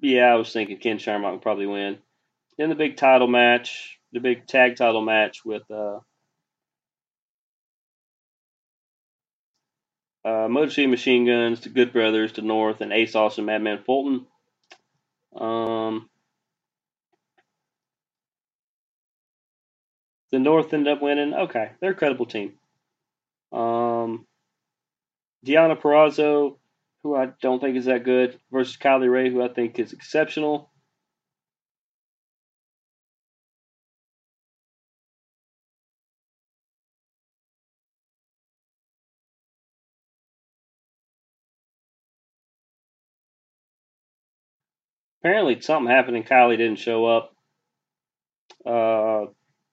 Yeah, I was thinking Ken Shamrock would probably win. Then the big title match, the big tag title match with uh, uh, Motor City Machine Guns, the Good Brothers, the North, and Ace Austin, Madman Fulton. Um, the North ended up winning. Okay, they're a credible team. Um... Deonna Purrazzo, who I don't think is that good, versus Kylie Rae, who I think is exceptional. Apparently something happened and Kylie didn't show up. Uh,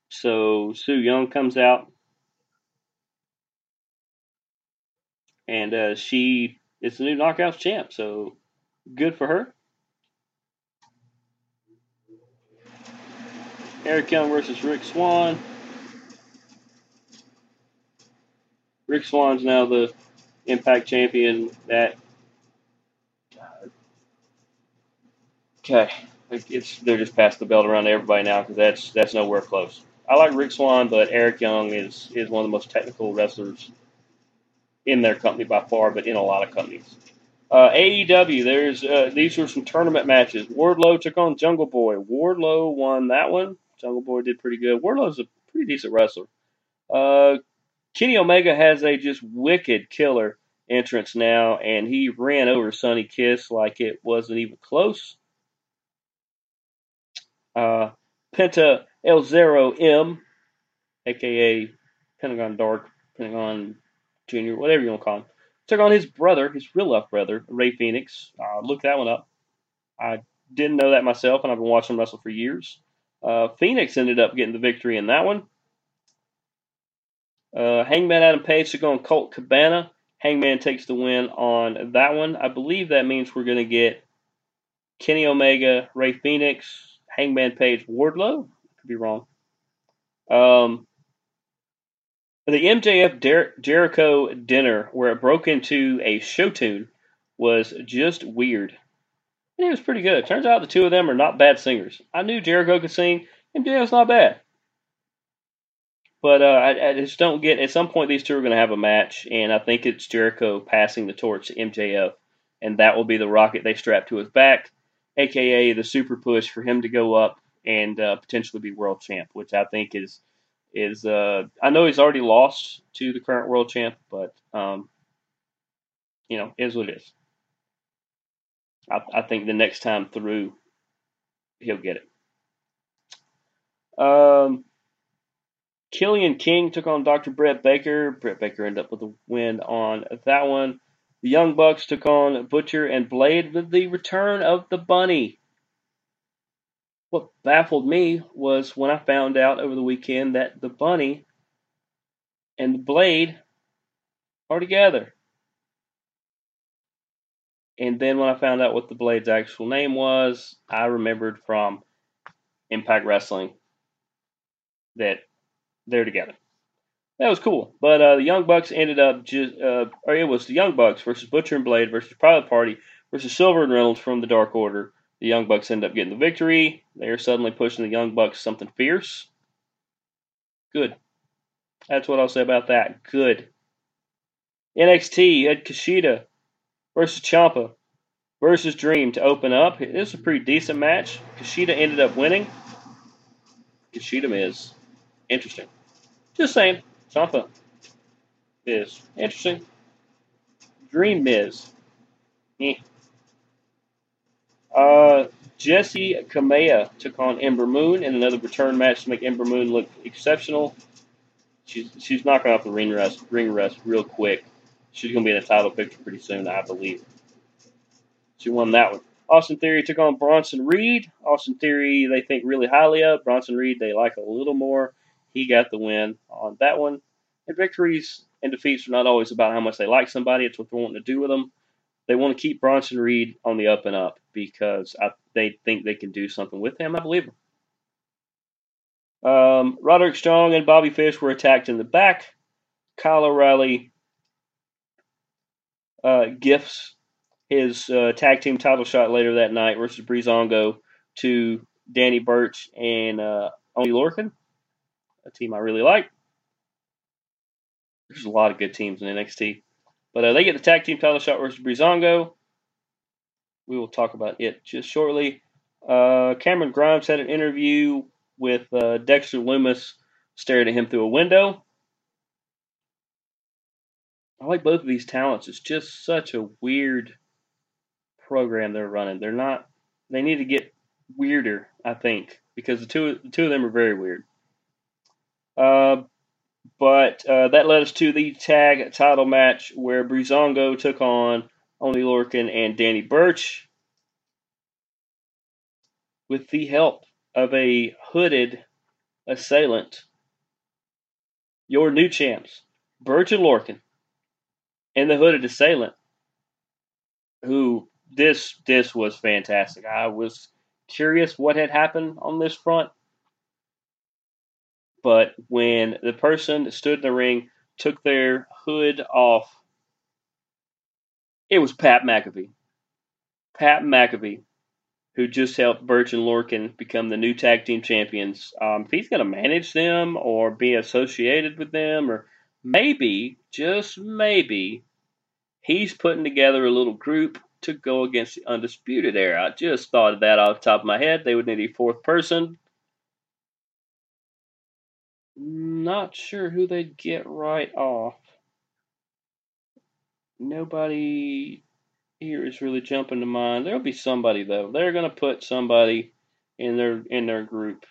so Su Yung comes out. And uh, she is the new Knockouts champ, so good for her. Eric Young versus Rick Swann. Rick Swann's now the Impact champion. That okay, it's they're just passing the belt around to everybody now because that's that's nowhere close. I like Rick Swann, but Eric Young is is one of the most technical wrestlers in their company by far, but in a lot of companies. Uh, A E W, there's uh, these were some tournament matches. Wardlow took on Jungle Boy. Wardlow won that one. Jungle Boy did pretty good. Wardlow's a pretty decent wrestler. Uh, Kenny Omega has a just wicked killer entrance now, and he ran over Sonny Kiss like it wasn't even close. Uh, Penta El Zero M, a k a. Pentagon Dark, Pentagon Junior, whatever you want to call him, took on his brother, his real life brother, Ray Phoenix. Uh, looked that one up. I didn't know that myself, and I've been watching him wrestle for years. Uh, Phoenix ended up getting the victory in that one. Uh, Hangman Adam Page took on Colt Cabana. Hangman takes the win on that one. I believe that means we're going to get Kenny Omega, Ray Phoenix, Hangman Page, Wardlow. Could be wrong. Um... The M J F Jer- Jericho dinner, where it broke into a show tune, was just weird. And it was pretty good. Turns out the two of them are not bad singers. I knew Jericho could sing. M J F's not bad. But uh, I, I just don't get, at some point these two are going to have a match, and I think it's Jericho passing the torch to M J F, and that will be the rocket they strap to his back, a k a the super push for him to go up and uh, potentially be world champ, which I think is... Is uh, I know he's already lost to the current world champ, but um, you know, is what it is. I, I think the next time through, he'll get it. Um, Killian King took on Doctor Britt Baker. Britt Baker ended up with a win on that one. The Young Bucks took on Butcher and Blade with the return of the Bunny. What baffled me was when I found out over the weekend that the Bunny and the Blade are together. And then when I found out what the Blade's actual name was, I remembered from Impact Wrestling that they're together. That was cool. But uh, the Young Bucks ended up just, uh, or it was the Young Bucks versus Butcher and Blade versus Private Party versus Silver and Reynolds from the Dark Order. The Young Bucks end up getting the victory. They are suddenly pushing the Young Bucks something fierce. Good. That's what I'll say about that. Good. N X T, Ed Kushida versus Ciampa versus Dream to open up. It was a pretty decent match. Kushida ended up winning. Kushida Miz. Interesting. Just saying. Ciampa Miz. Interesting. Dream Miz. Eh. Uh, Jessie Kamea took on Ember Moon in another return match to make Ember Moon look exceptional. She's she's knocking off the ring rest ring rest real quick. She's gonna be in the title picture pretty soon, I believe. She won that one. Austin Theory took on Bronson Reed. Austin Theory they think really highly of. Bronson Reed they like a little more. He got the win on that one. And victories and defeats are not always about how much they like somebody. It's what they're wanting to do with them. They want to keep Bronson Reed on the up and up because I, they think they can do something with him. I believe him. Um, Roderick Strong and Bobby Fish were attacked in the back. Kyle O'Reilly uh, gifts his uh, tag team title shot later that night versus Breezango to Danny Burch and uh, Oney Lorcan, a team I really like. There's a lot of good teams in N X T. But uh, they get the tag team title shot versus Breezango. We will talk about it just shortly. Uh, Cameron Grimes had an interview with uh, Dexter Lumis staring at him through a window. I like both of these talents. It's just such a weird program they're running. They're not. They need to get weirder, I think, because the two the two of them are very weird. Uh. But uh, that led us to the tag title match where Breezango took on Oney Lorcan and Danny Burch with the help of a hooded assailant. Your new champs, Burch and Lorcan, and the hooded assailant. Who this this was fantastic. I was curious what had happened on this front. But when the person that stood in the ring took their hood off, it was Pat McAfee. Pat McAfee, who just helped Burch and Lorcan become the new tag team champions. Um, if he's going to manage them or be associated with them, or maybe, just maybe, he's putting together a little group to go against the Undisputed Era. I just thought of that off the top of my head. They would need a fourth person. Not sure who they'd get right off. Nobody here is really jumping to mind. There'll be somebody though. They're gonna put somebody in their in their group,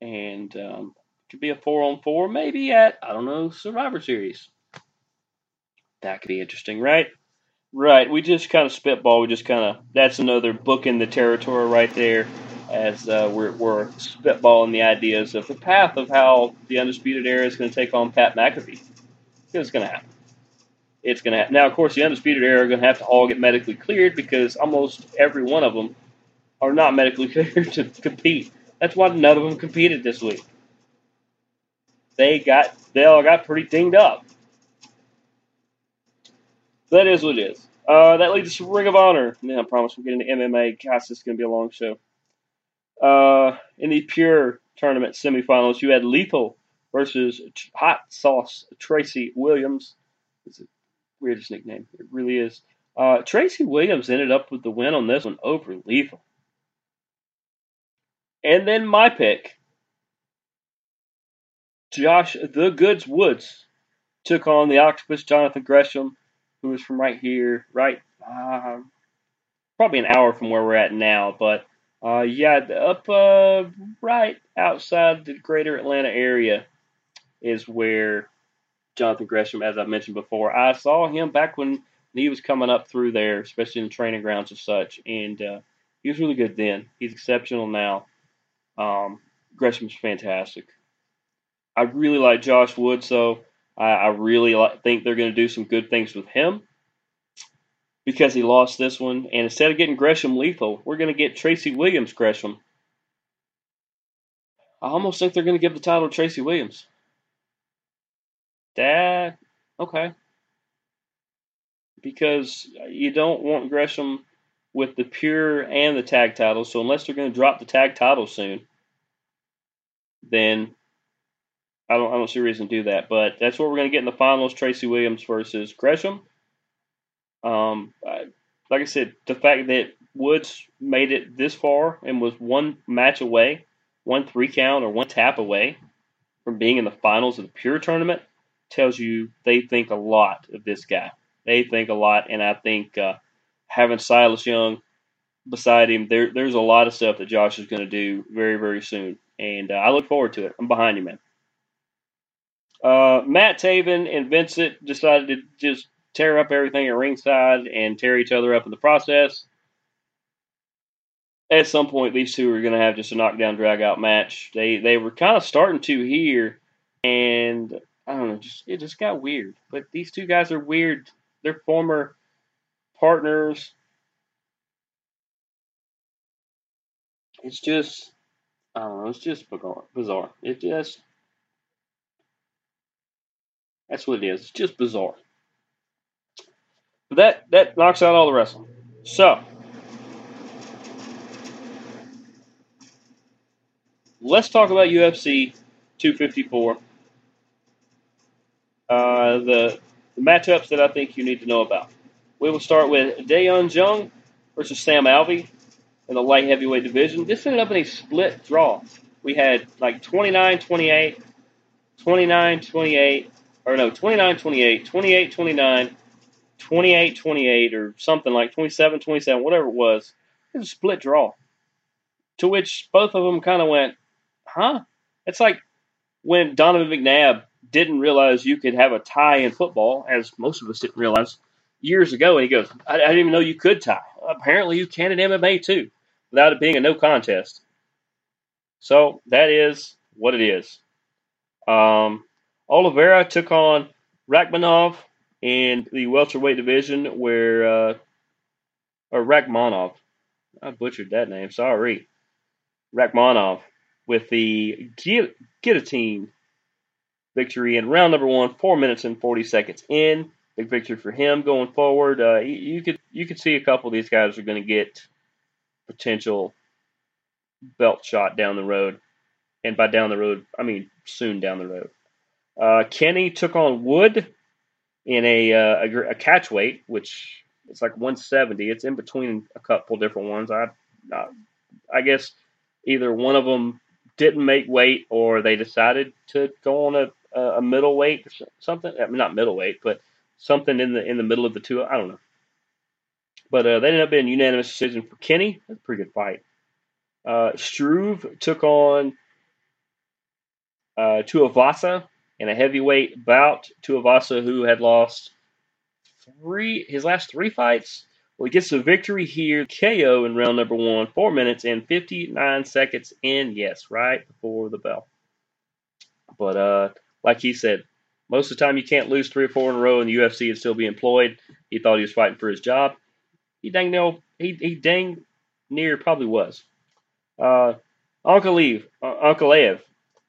and um, it could be a four on four, maybe at I don't know Survivor Series. That could be interesting, right? Right. We just kind of spitball. We just kind of that's another book in the territory right there. As uh, we're, we're spitballing the ideas of the path of how the Undisputed Era is going to take on Pat McAfee. It's going to happen. It's going to happen. Now, of course, the Undisputed Era are going to have to all get medically cleared because almost every one of them are not medically cleared to compete. That's why none of them competed this week. They got they all got pretty dinged up. That is what it is. Uh, that leads us to Ring of Honor. Now, I promise we'll get into M M A. Gosh, this is going to be a long show. Uh, in the Pure Tournament semifinals, you had Lethal versus Hot Sauce Tracy Williams. It's the weirdest nickname. It really is. Uh, Tracy Williams ended up with the win on this one over Lethal. And then my pick, Josh The Goods Woods, took on the Octopus Jonathan Gresham, who is from right here, right, uh, probably an hour from where we're at now. But uh, yeah, up uh, right outside the greater Atlanta area is where Jonathan Gresham, as I mentioned before, I saw him back when he was coming up through there, especially in the training grounds and such. And uh, he was really good then. He's exceptional now. Um, Gresham's fantastic. I really like Josh Wood, so I, I really like, think they're going to do some good things with him because he lost this one. And instead of getting Gresham lethal, we're going to get Tracy Williams Gresham. I almost think they're going to give the title to Tracy Williams. That, okay. Because you don't want Gresham with the pure and the tag title, so unless they're going to drop the tag title soon, then I don't I don't see a reason to do that. But that's what we're going to get in the finals, Tracy Williams versus Gresham. Um, I, like I said, the fact that Woods made it this far and was one match away, one three count or one tap away from being in the finals of the pure tournament tells you they think a lot of this guy. They think a lot, and I think uh, having Silas Young beside him, there, there's a lot of stuff that Josh is going to do very, very soon. And uh, I look forward to it. I'm behind you, man. Uh, Matt Taven and Vincent decided to just tear up everything at ringside and tear each other up in the process. At some point, these two are going to have just a knockdown, drag-out match. They they were kind of starting to here, and I don't know, just it just got weird. But these two guys are weird. They're former partners. It's just, I don't know, it's just bizarre. It just, that's what it is. It's just bizarre. But that, that knocks out all the wrestling. So, let's talk about U F C two fifty-four. Uh, the... The matchups that I think you need to know about. We will start with Daeon Jung versus Sam Alvey in the light heavyweight division. This ended up in a split draw. We had like twenty-nine twenty-eight, twenty-nine twenty-eight, or no, twenty-nine twenty-eight, twenty-eight twenty-nine, twenty-eight twenty-eight, or something like twenty-seven twenty-seven, whatever it was. It was a split draw. To which both of them kind of went, huh? It's like when Donovan McNabb didn't realize you could have a tie in football, as most of us didn't realize years ago. And he goes, I, I didn't even know you could tie. Apparently you can in M M A too, without it being a no contest. So that is what it is. Um, Oliveira took on Rachmanov in the welterweight division where, uh, or Rachmanov, I butchered that name, sorry. Rachmanov with the guill- guillotine victory in round number one, four minutes and forty seconds in. Big victory for him going forward. Uh, you, you could you could see a couple of these guys are going to get potential belt shot down the road, and by down the road I mean soon down the road. Uh, Kenny took on Wood in a, uh, a a catch weight, which it's like one seventy. It's in between a couple different ones. I, I I guess either one of them didn't make weight, or they decided to go on a. Uh, a middleweight or something. I mean, not middleweight, but something in the in the middle of the two. I don't know. But uh, they ended up being a unanimous decision for Kenny. That's a pretty good fight. Uh, Struve took on uh, Tuivasa in a heavyweight bout. Tuivasa, who had lost three his last three fights. Well, he gets the victory here. K O in round number one. Four minutes and fifty-nine seconds in. Yes, right before the bell. But, uh... like he said, most of the time you can't lose three or four in a row in the U F C and still be employed. He thought he was fighting for his job. He dang near, he, he dang near probably was. Uh, Ankalaev, uh, Ankalaev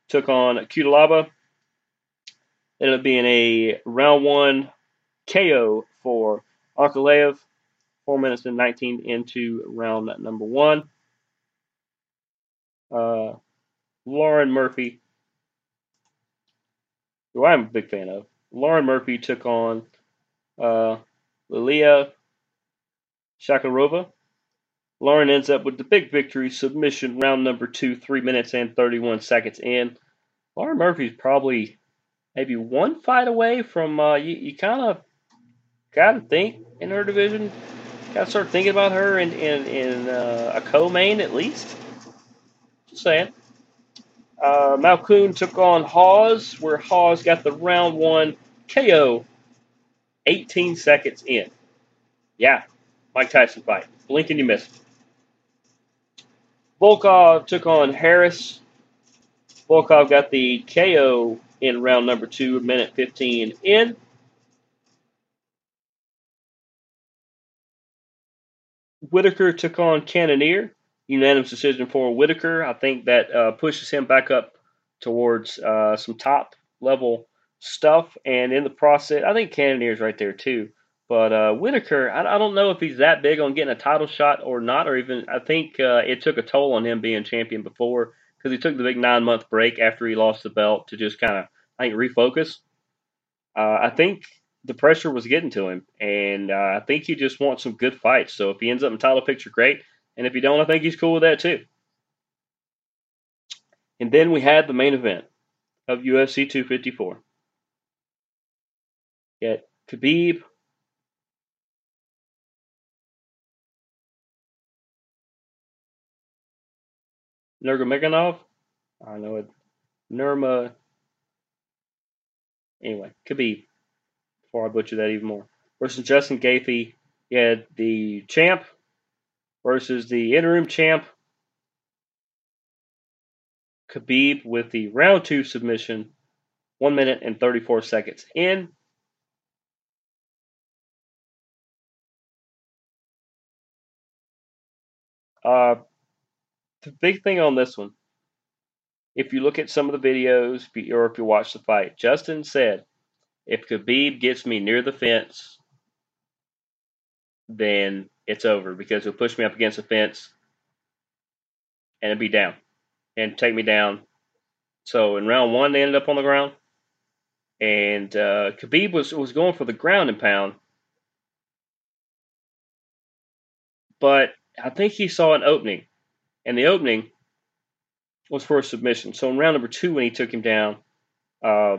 took on Cutelaba. Ended up being a round one K O for Ankalaev. Four minutes and nineteen into round number one. Uh, Lauren Murphy, who I'm a big fan of. Lauren Murphy took on uh, Lilia Shakarova. Lauren ends up with the big victory submission, round number two, three minutes and thirty-one seconds in. Lauren Murphy's probably maybe one fight away from, uh, you, you kind of got to think in her division, Got to start thinking about her in in, in uh, a co-main at least. Just saying. Uh, Malcoon took on Hawes, where Hawes got the round one K O eighteen seconds in. Yeah, Mike Tyson fight. Blink and you miss it. Volkov took on Harris. Volkov got the K O in round number two, minute fifteen in. Whitaker took on Cannonier. Unanimous decision for Whitaker. I think that uh, pushes him back up towards uh, some top-level stuff. And in the process, I think Cannonier's right there too. But uh, Whitaker, I, I don't know if he's that big on getting a title shot or not. Or even, I think uh, it took a toll on him being champion before, because he took the big nine-month break after he lost the belt to just kind of, I think, refocus. Uh, I think the pressure was getting to him. And uh, I think he just wants some good fights. So if he ends up in the title picture, great. And if you don't, I think he's cool with that too. And then we had the main event of U F C two fifty-four. Yet Khabib Nurmagomedov. I know it. Nurma. Anyway, Khabib. Before I butcher that even more. Versus Justin Gaethje. You had the champ versus the interim champ, Khabib, with the round two submission, one minute and thirty-four seconds in. Uh, the big thing on this one, if you look at some of the videos or if you watch the fight, Justin said, if Khabib gets me near the fence, then it's over, because he'll push me up against the fence and it'll be down and take me down. So in round one, they ended up on the ground, and uh, Khabib was, was going for the ground and pound, but I think he saw an opening, and the opening was for a submission. So in round number two, when he took him down, uh,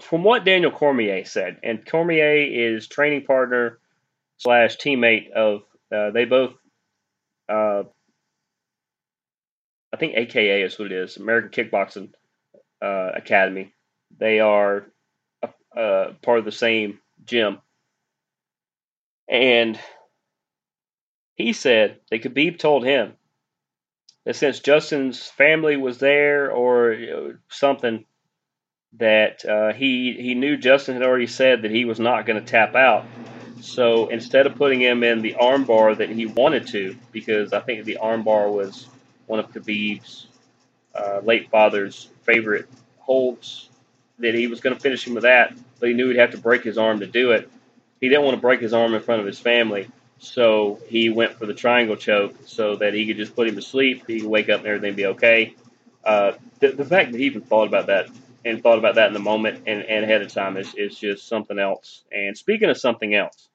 from what Daniel Cormier said, and Cormier is training partner slash teammate of, uh, they both, uh, I think A K A is what it is, American Kickboxing uh, Academy. They are uh, part of the same gym. And he said that Khabib told him that since Justin's family was there or something, that uh, he, he knew Justin had already said that he was not going to tap out. So instead of putting him in the armbar that he wanted to, because I think the armbar was one of Khabib's uh, late father's favorite holds, that he was going to finish him with that, but he knew he'd have to break his arm to do it. He didn't want to break his arm in front of his family, so he went for the triangle choke so that he could just put him to sleep, he could wake up and everything be okay. Uh, the, the fact that he even thought about that and thought about that in the moment and, and ahead of time is, is just something else. And speaking of something else,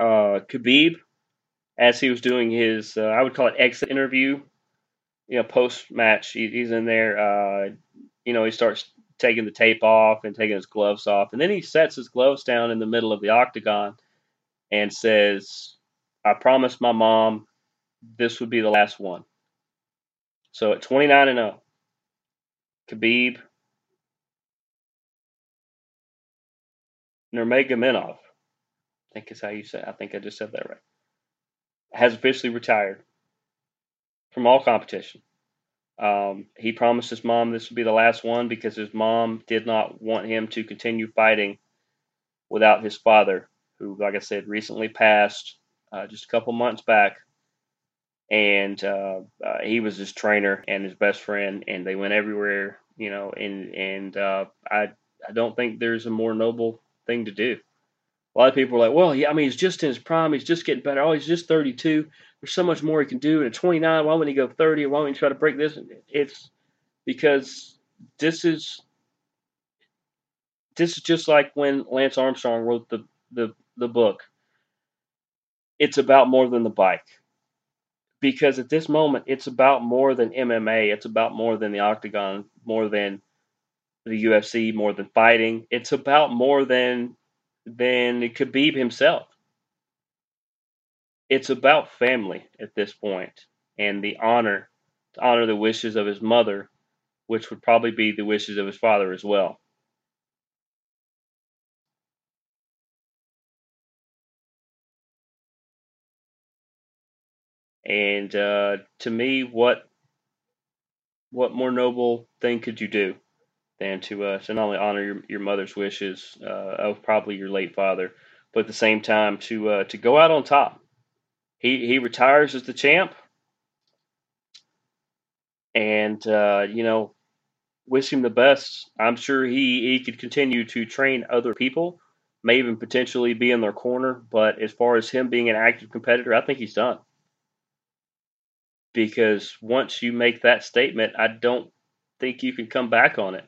Uh, Khabib, as he was doing his, uh, I would call it exit interview, you know, post-match, he, he's in there, uh, you know, he starts taking the tape off and taking his gloves off, and then he sets his gloves down in the middle of the octagon and says, I promised my mom this would be the last one. So at twenty-nine and oh, Khabib Nurmagomedov, I think is how you said. I think I just said that right. Has officially retired from all competition. Um, he promised his mom this would be the last one because his mom did not want him to continue fighting without his father, who, like I said, recently passed uh, just a couple months back. And uh, uh, he was his trainer and his best friend, and they went everywhere, you know. And and uh, I I don't think there's a more noble thing to do. A lot of people are like, well, yeah, I mean, he's just in his prime. He's just getting better. Oh, he's just thirty-two. There's so much more he can do. And at twenty-nine, why wouldn't he go thirty? Why wouldn't he try to break this? It's because this is this is just like when Lance Armstrong wrote the, the, the book. It's about more than the bike. Because at this moment, it's about more than M M A. It's about more than the octagon, more than the U F C, more than fighting. It's about more than... than Khabib himself. it's about family at this point, and the honor to honor the wishes of his mother, which would probably be the wishes of his father as well. And uh, to me, what what more noble thing could you do than to uh, to not only honor your, your mother's wishes uh, of probably your late father, but at the same time to uh, to go out on top. He he retires as the champ, and uh, you know, wish him the best. I'm sure he he could continue to train other people, may even potentially be in their corner. But as far as him being an active competitor, I think he's done. Because once you make that statement, I don't think you can come back on it.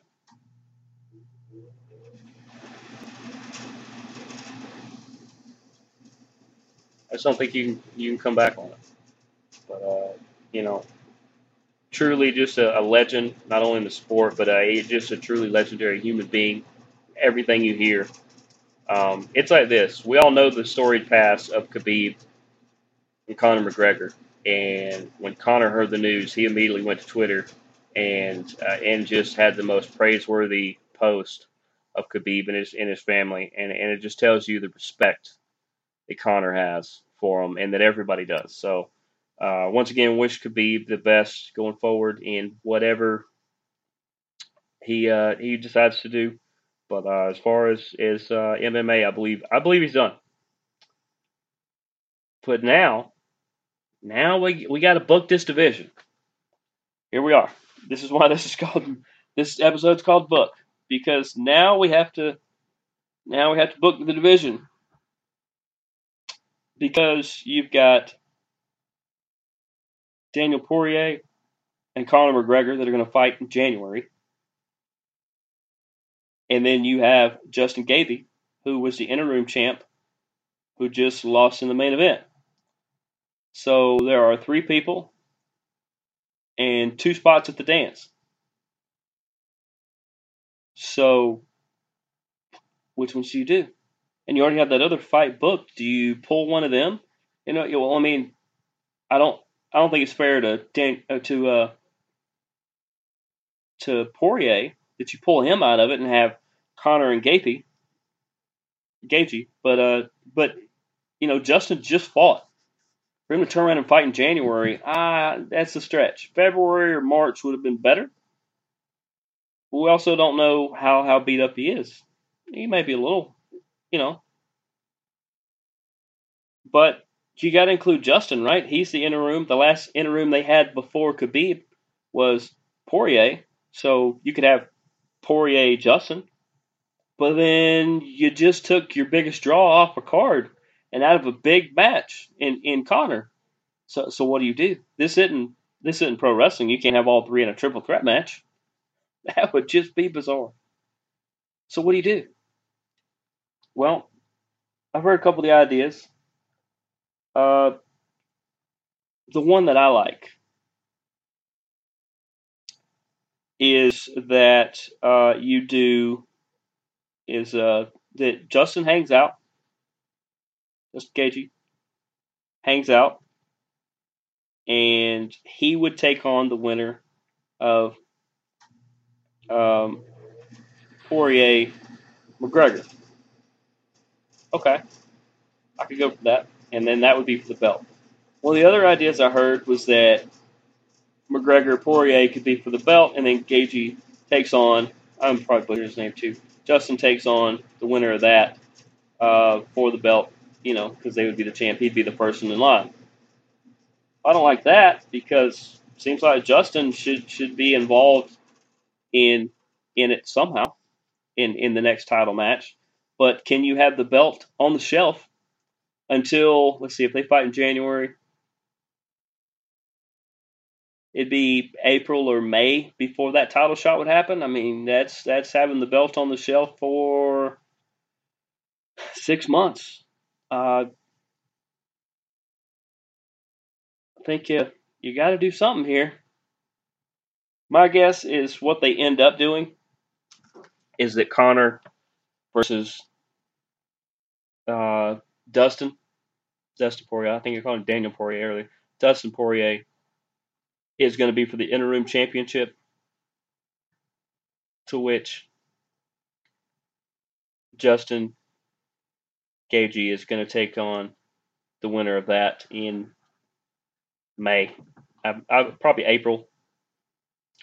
I just don't think you can, you can come back on it. But, uh, you know, truly just a, a legend, not only in the sport, but a, just a truly legendary human being. Everything you hear. Um, it's like this. We all know the storied past of Khabib and Conor McGregor. And when Conor heard the news, he immediately went to Twitter and uh, and just had the most praiseworthy post of Khabib and his, and his family. And, and it just tells you the respect that Conor has for him and that everybody does. So, uh, once again, wish Khabib the best going forward in whatever he uh, he decides to do. But uh, as far as, as uh, M M A, I believe I believe he's done. But now... Now we we got to book this division. Here we are. This is why this is called this episode's called Book, because now we have to now we have to book the division, because you've got Daniel Poirier and Conor McGregor that are going to fight in January, and then you have Justin Gaethje, who was the interim champ, who just lost in the main event. So there are three people and two spots at the dance. So which ones do you do? And you already have that other fight booked. Do you pull one of them? You know, well, I mean, I don't, I don't think it's fair to to uh, to Poirier that you pull him out of it and have Conor and Gaethje, Gaethje. But uh, but you know, Justin just fought. For him to turn around and fight in January, ah, that's a stretch. February or March would have been better. But we also don't know how, how beat up he is. He may be a little, you know. But you got to include Justin, right? He's the interim. The last interim they had before Khabib was Poirier. So you could have Poirier, Justin. But then you just took your biggest draw off a card. And out of a big match in, in Conor. So so what do you do? This isn't this isn't pro wrestling. You can't have all three in a triple threat match. That would just be bizarre. So what do you do? Well, I've heard a couple of the ideas. Uh, the one that I like is that uh, you do is uh, that Justin hangs out. Mister Gaethje hangs out, and he would take on the winner of um, Poirier McGregor. Okay, I could go for that, and then that would be for the belt. One of the other ideas I heard was that McGregor Poirier could be for the belt, and then Gaethje takes on. I'm probably butchering his name too. Justin takes on the winner of that uh, for the belt. You know, because they would be the champ. He'd be the person in line. I don't like that, because it seems like Justin should should be involved in in it somehow in, in the next title match. But can you have the belt on the shelf until, let's see, if they fight in January, it'd be April or May before that title shot would happen? I mean, that's that's having the belt on the shelf for six months. Uh, I think you, you got to do something here. My guess is what they end up doing is that Conor versus uh, Dustin Dustin Poirier, I think you're calling Daniel Poirier earlier, Dustin Poirier is going to be for the interim championship, to which Justin Gaethje is going to take on the winner of that in May, I, I, probably April.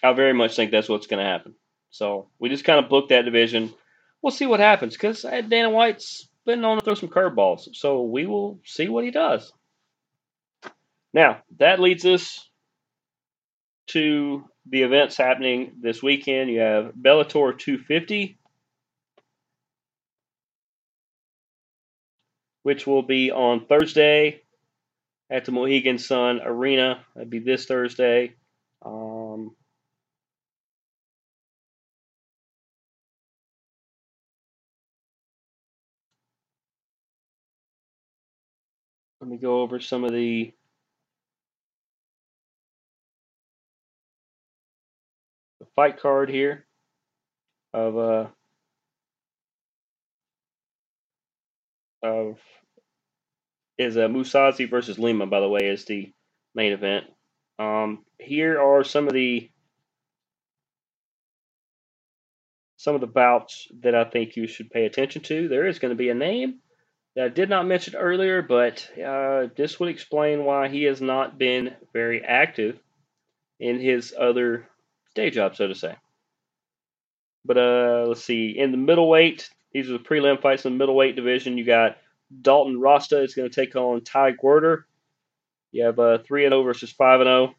I very much think that's what's going to happen. So we just kind of booked that division. We'll see what happens, because Dana White's been known to throw some curveballs. So we will see what he does. Now, that leads us to the events happening this weekend. You have Bellator two fifty, which will be on Thursday at the Mohegan Sun Arena. That'd be this Thursday. Um, let me go over some of the fight card here of uh of is a uh, Musashi versus Lima, by the way, is the main event. Um, here are some of the some of the bouts that I think you should pay attention to. There is going to be a name that I did not mention earlier, but uh, this would explain why he has not been very active in his other day job, so to say. But uh, let's see. In the middleweight, these are the prelim fights in the middleweight division. You got Dalton Rasta is going to take on Ty Gwerter. You have uh, three and oh versus five and oh.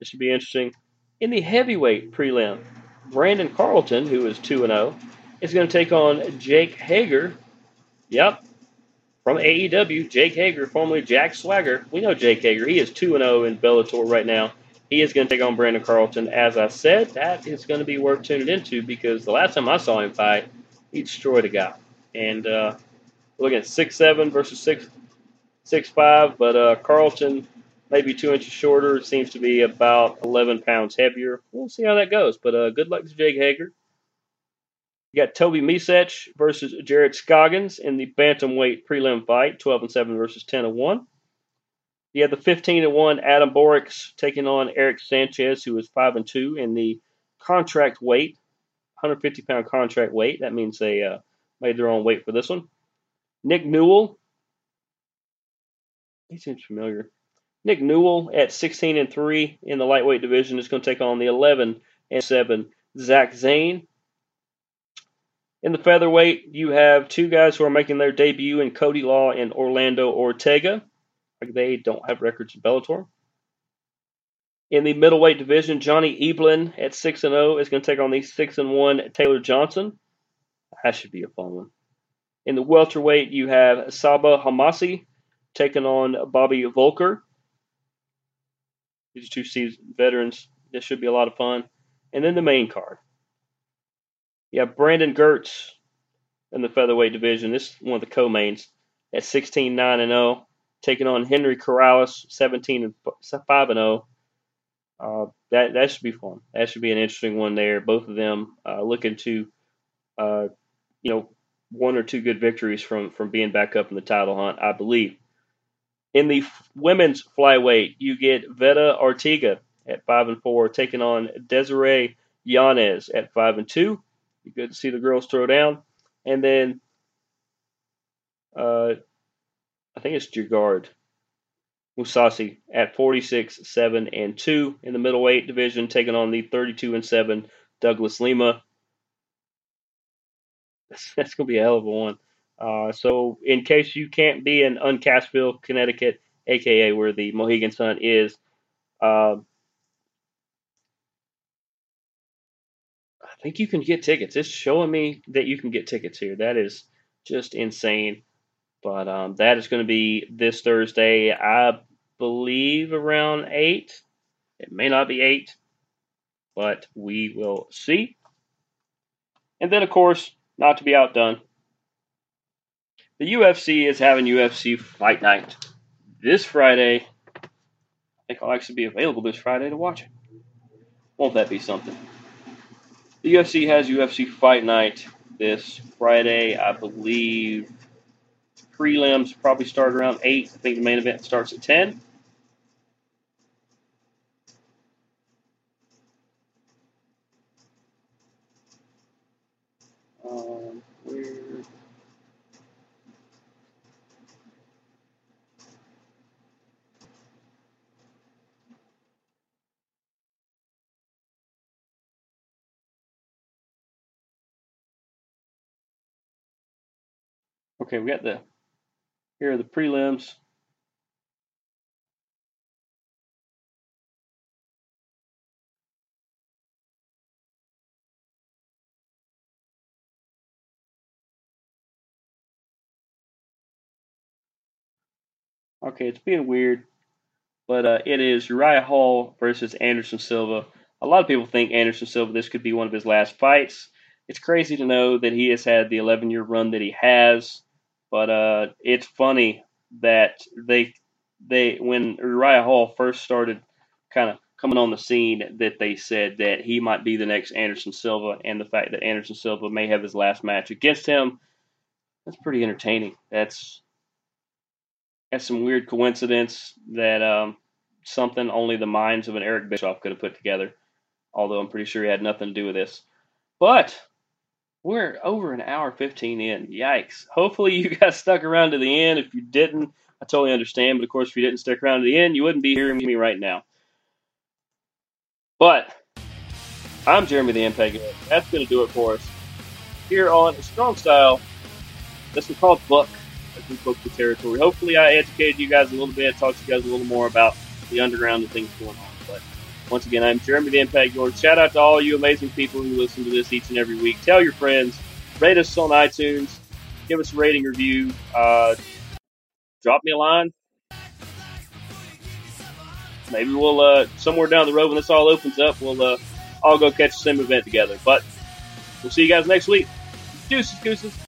This should be interesting. In the heavyweight prelim, Brandon Carleton, who is two and oh, is going to take on Jake Hager. Yep. From A E W, Jake Hager, formerly Jack Swagger. We know Jake Hager. He is two and oh in Bellator right now. He is going to take on Brandon Carleton. As I said, that is going to be worth tuning into, because the last time I saw him fight, he destroyed a guy. And uh, we're looking at six seven versus six five, but uh, Carleton maybe two inches shorter. Seems to be about eleven pounds heavier. We'll see how that goes, but uh, good luck to Jake Hager. You got Toby Misech versus Jared Scoggins in the bantamweight prelim fight, twelve and seven versus ten and one. You have the fifteen and one Adam Borix taking on Eric Sanchez, who is five and two in the contract weight, one hundred fifty pound contract weight. That means they uh, made their own weight for this one. Nick Newell, he seems familiar. Nick Newell at sixteen and three in the lightweight division is going to take on the eleven and seven Zach Zane. In the featherweight, you have two guys who are making their debut in Cody Law and Orlando Ortega. They don't have records in Bellator. In the middleweight division, Johnny Eblin at six and oh is going to take on the six and one Taylor Johnson. That should be a fun one. In the welterweight, you have Saba Hamasi taking on Bobby Volker. These are two seasoned veterans. This should be a lot of fun. And then the main card. You have Brandon Gertz in the featherweight division. This is one of the co-mains at sixteen nine and oh. Taking on Henry Corrales, seventeen and five and oh. Uh, that that should be fun. That should be an interesting one there. Both of them uh, looking to, uh, you know, one or two good victories from from being back up in the title hunt, I believe. In the f- women's flyweight, you get Veta Ortega at five and four, taking on Desiree Yanez at five and two. Good to see the girls throw down, and then. Uh, I think it's Jugard Mousasi at forty-six seven and two in the middleweight division, taking on the thirty-two and seven Douglas Lima. That's, that's going to be a hell of a one. Uh, so in case you can't be in Uncasville, Connecticut, a k a where the Mohegan Sun is, uh, I think you can get tickets. It's showing me that you can get tickets here. That is just insane. But um, that is going to be this Thursday, I believe, around eight. It may not be eight, but we will see. And then, of course, not to be outdone, the U F C is having U F C Fight Night this Friday. I think I'll actually be available this Friday to watch it. Won't that be something? The U F C has U F C Fight Night this Friday, I believe. prelims probably start around eight. I think the main event starts at ten. Um, where... Okay, we got the, here are the prelims. Okay, it's being weird, but uh, it is Uriah Hall versus Anderson Silva. A lot of people think Anderson Silva, this could be one of his last fights. It's crazy to know that he has had the eleven-year run that he has, but uh, it's funny that they, they when Uriah Hall first started kind of coming on the scene, that they said that he might be the next Anderson Silva, and the fact that Anderson Silva may have his last match against him, that's pretty entertaining. That's... That's some weird coincidence that um, something only the minds of an Eric Bischoff could have put together. Although I'm pretty sure he had nothing to do with this. But we're over an hour fifteen in. Yikes. Hopefully you guys stuck around to the end. If you didn't, I totally understand. But of course, if you didn't stick around to the end, you wouldn't be hearing me right now. But I'm Jeremy the Impact York. That's going to do it for us here on Strong Style. This is called Buck. We booked the territory. Hopefully I educated you guys a little bit, talked to you guys a little more about the underground and things going on. But once again, I'm Jeremy the Impact York. Shout out to all you amazing people who listen to this each and every week. Tell your friends. Rate us on iTunes. Give us a rating review. Uh, drop me a line. Maybe we'll, uh, somewhere down the road when this all opens up, we'll uh, all go catch the same event together. But we'll see you guys next week. Deuces, gooses.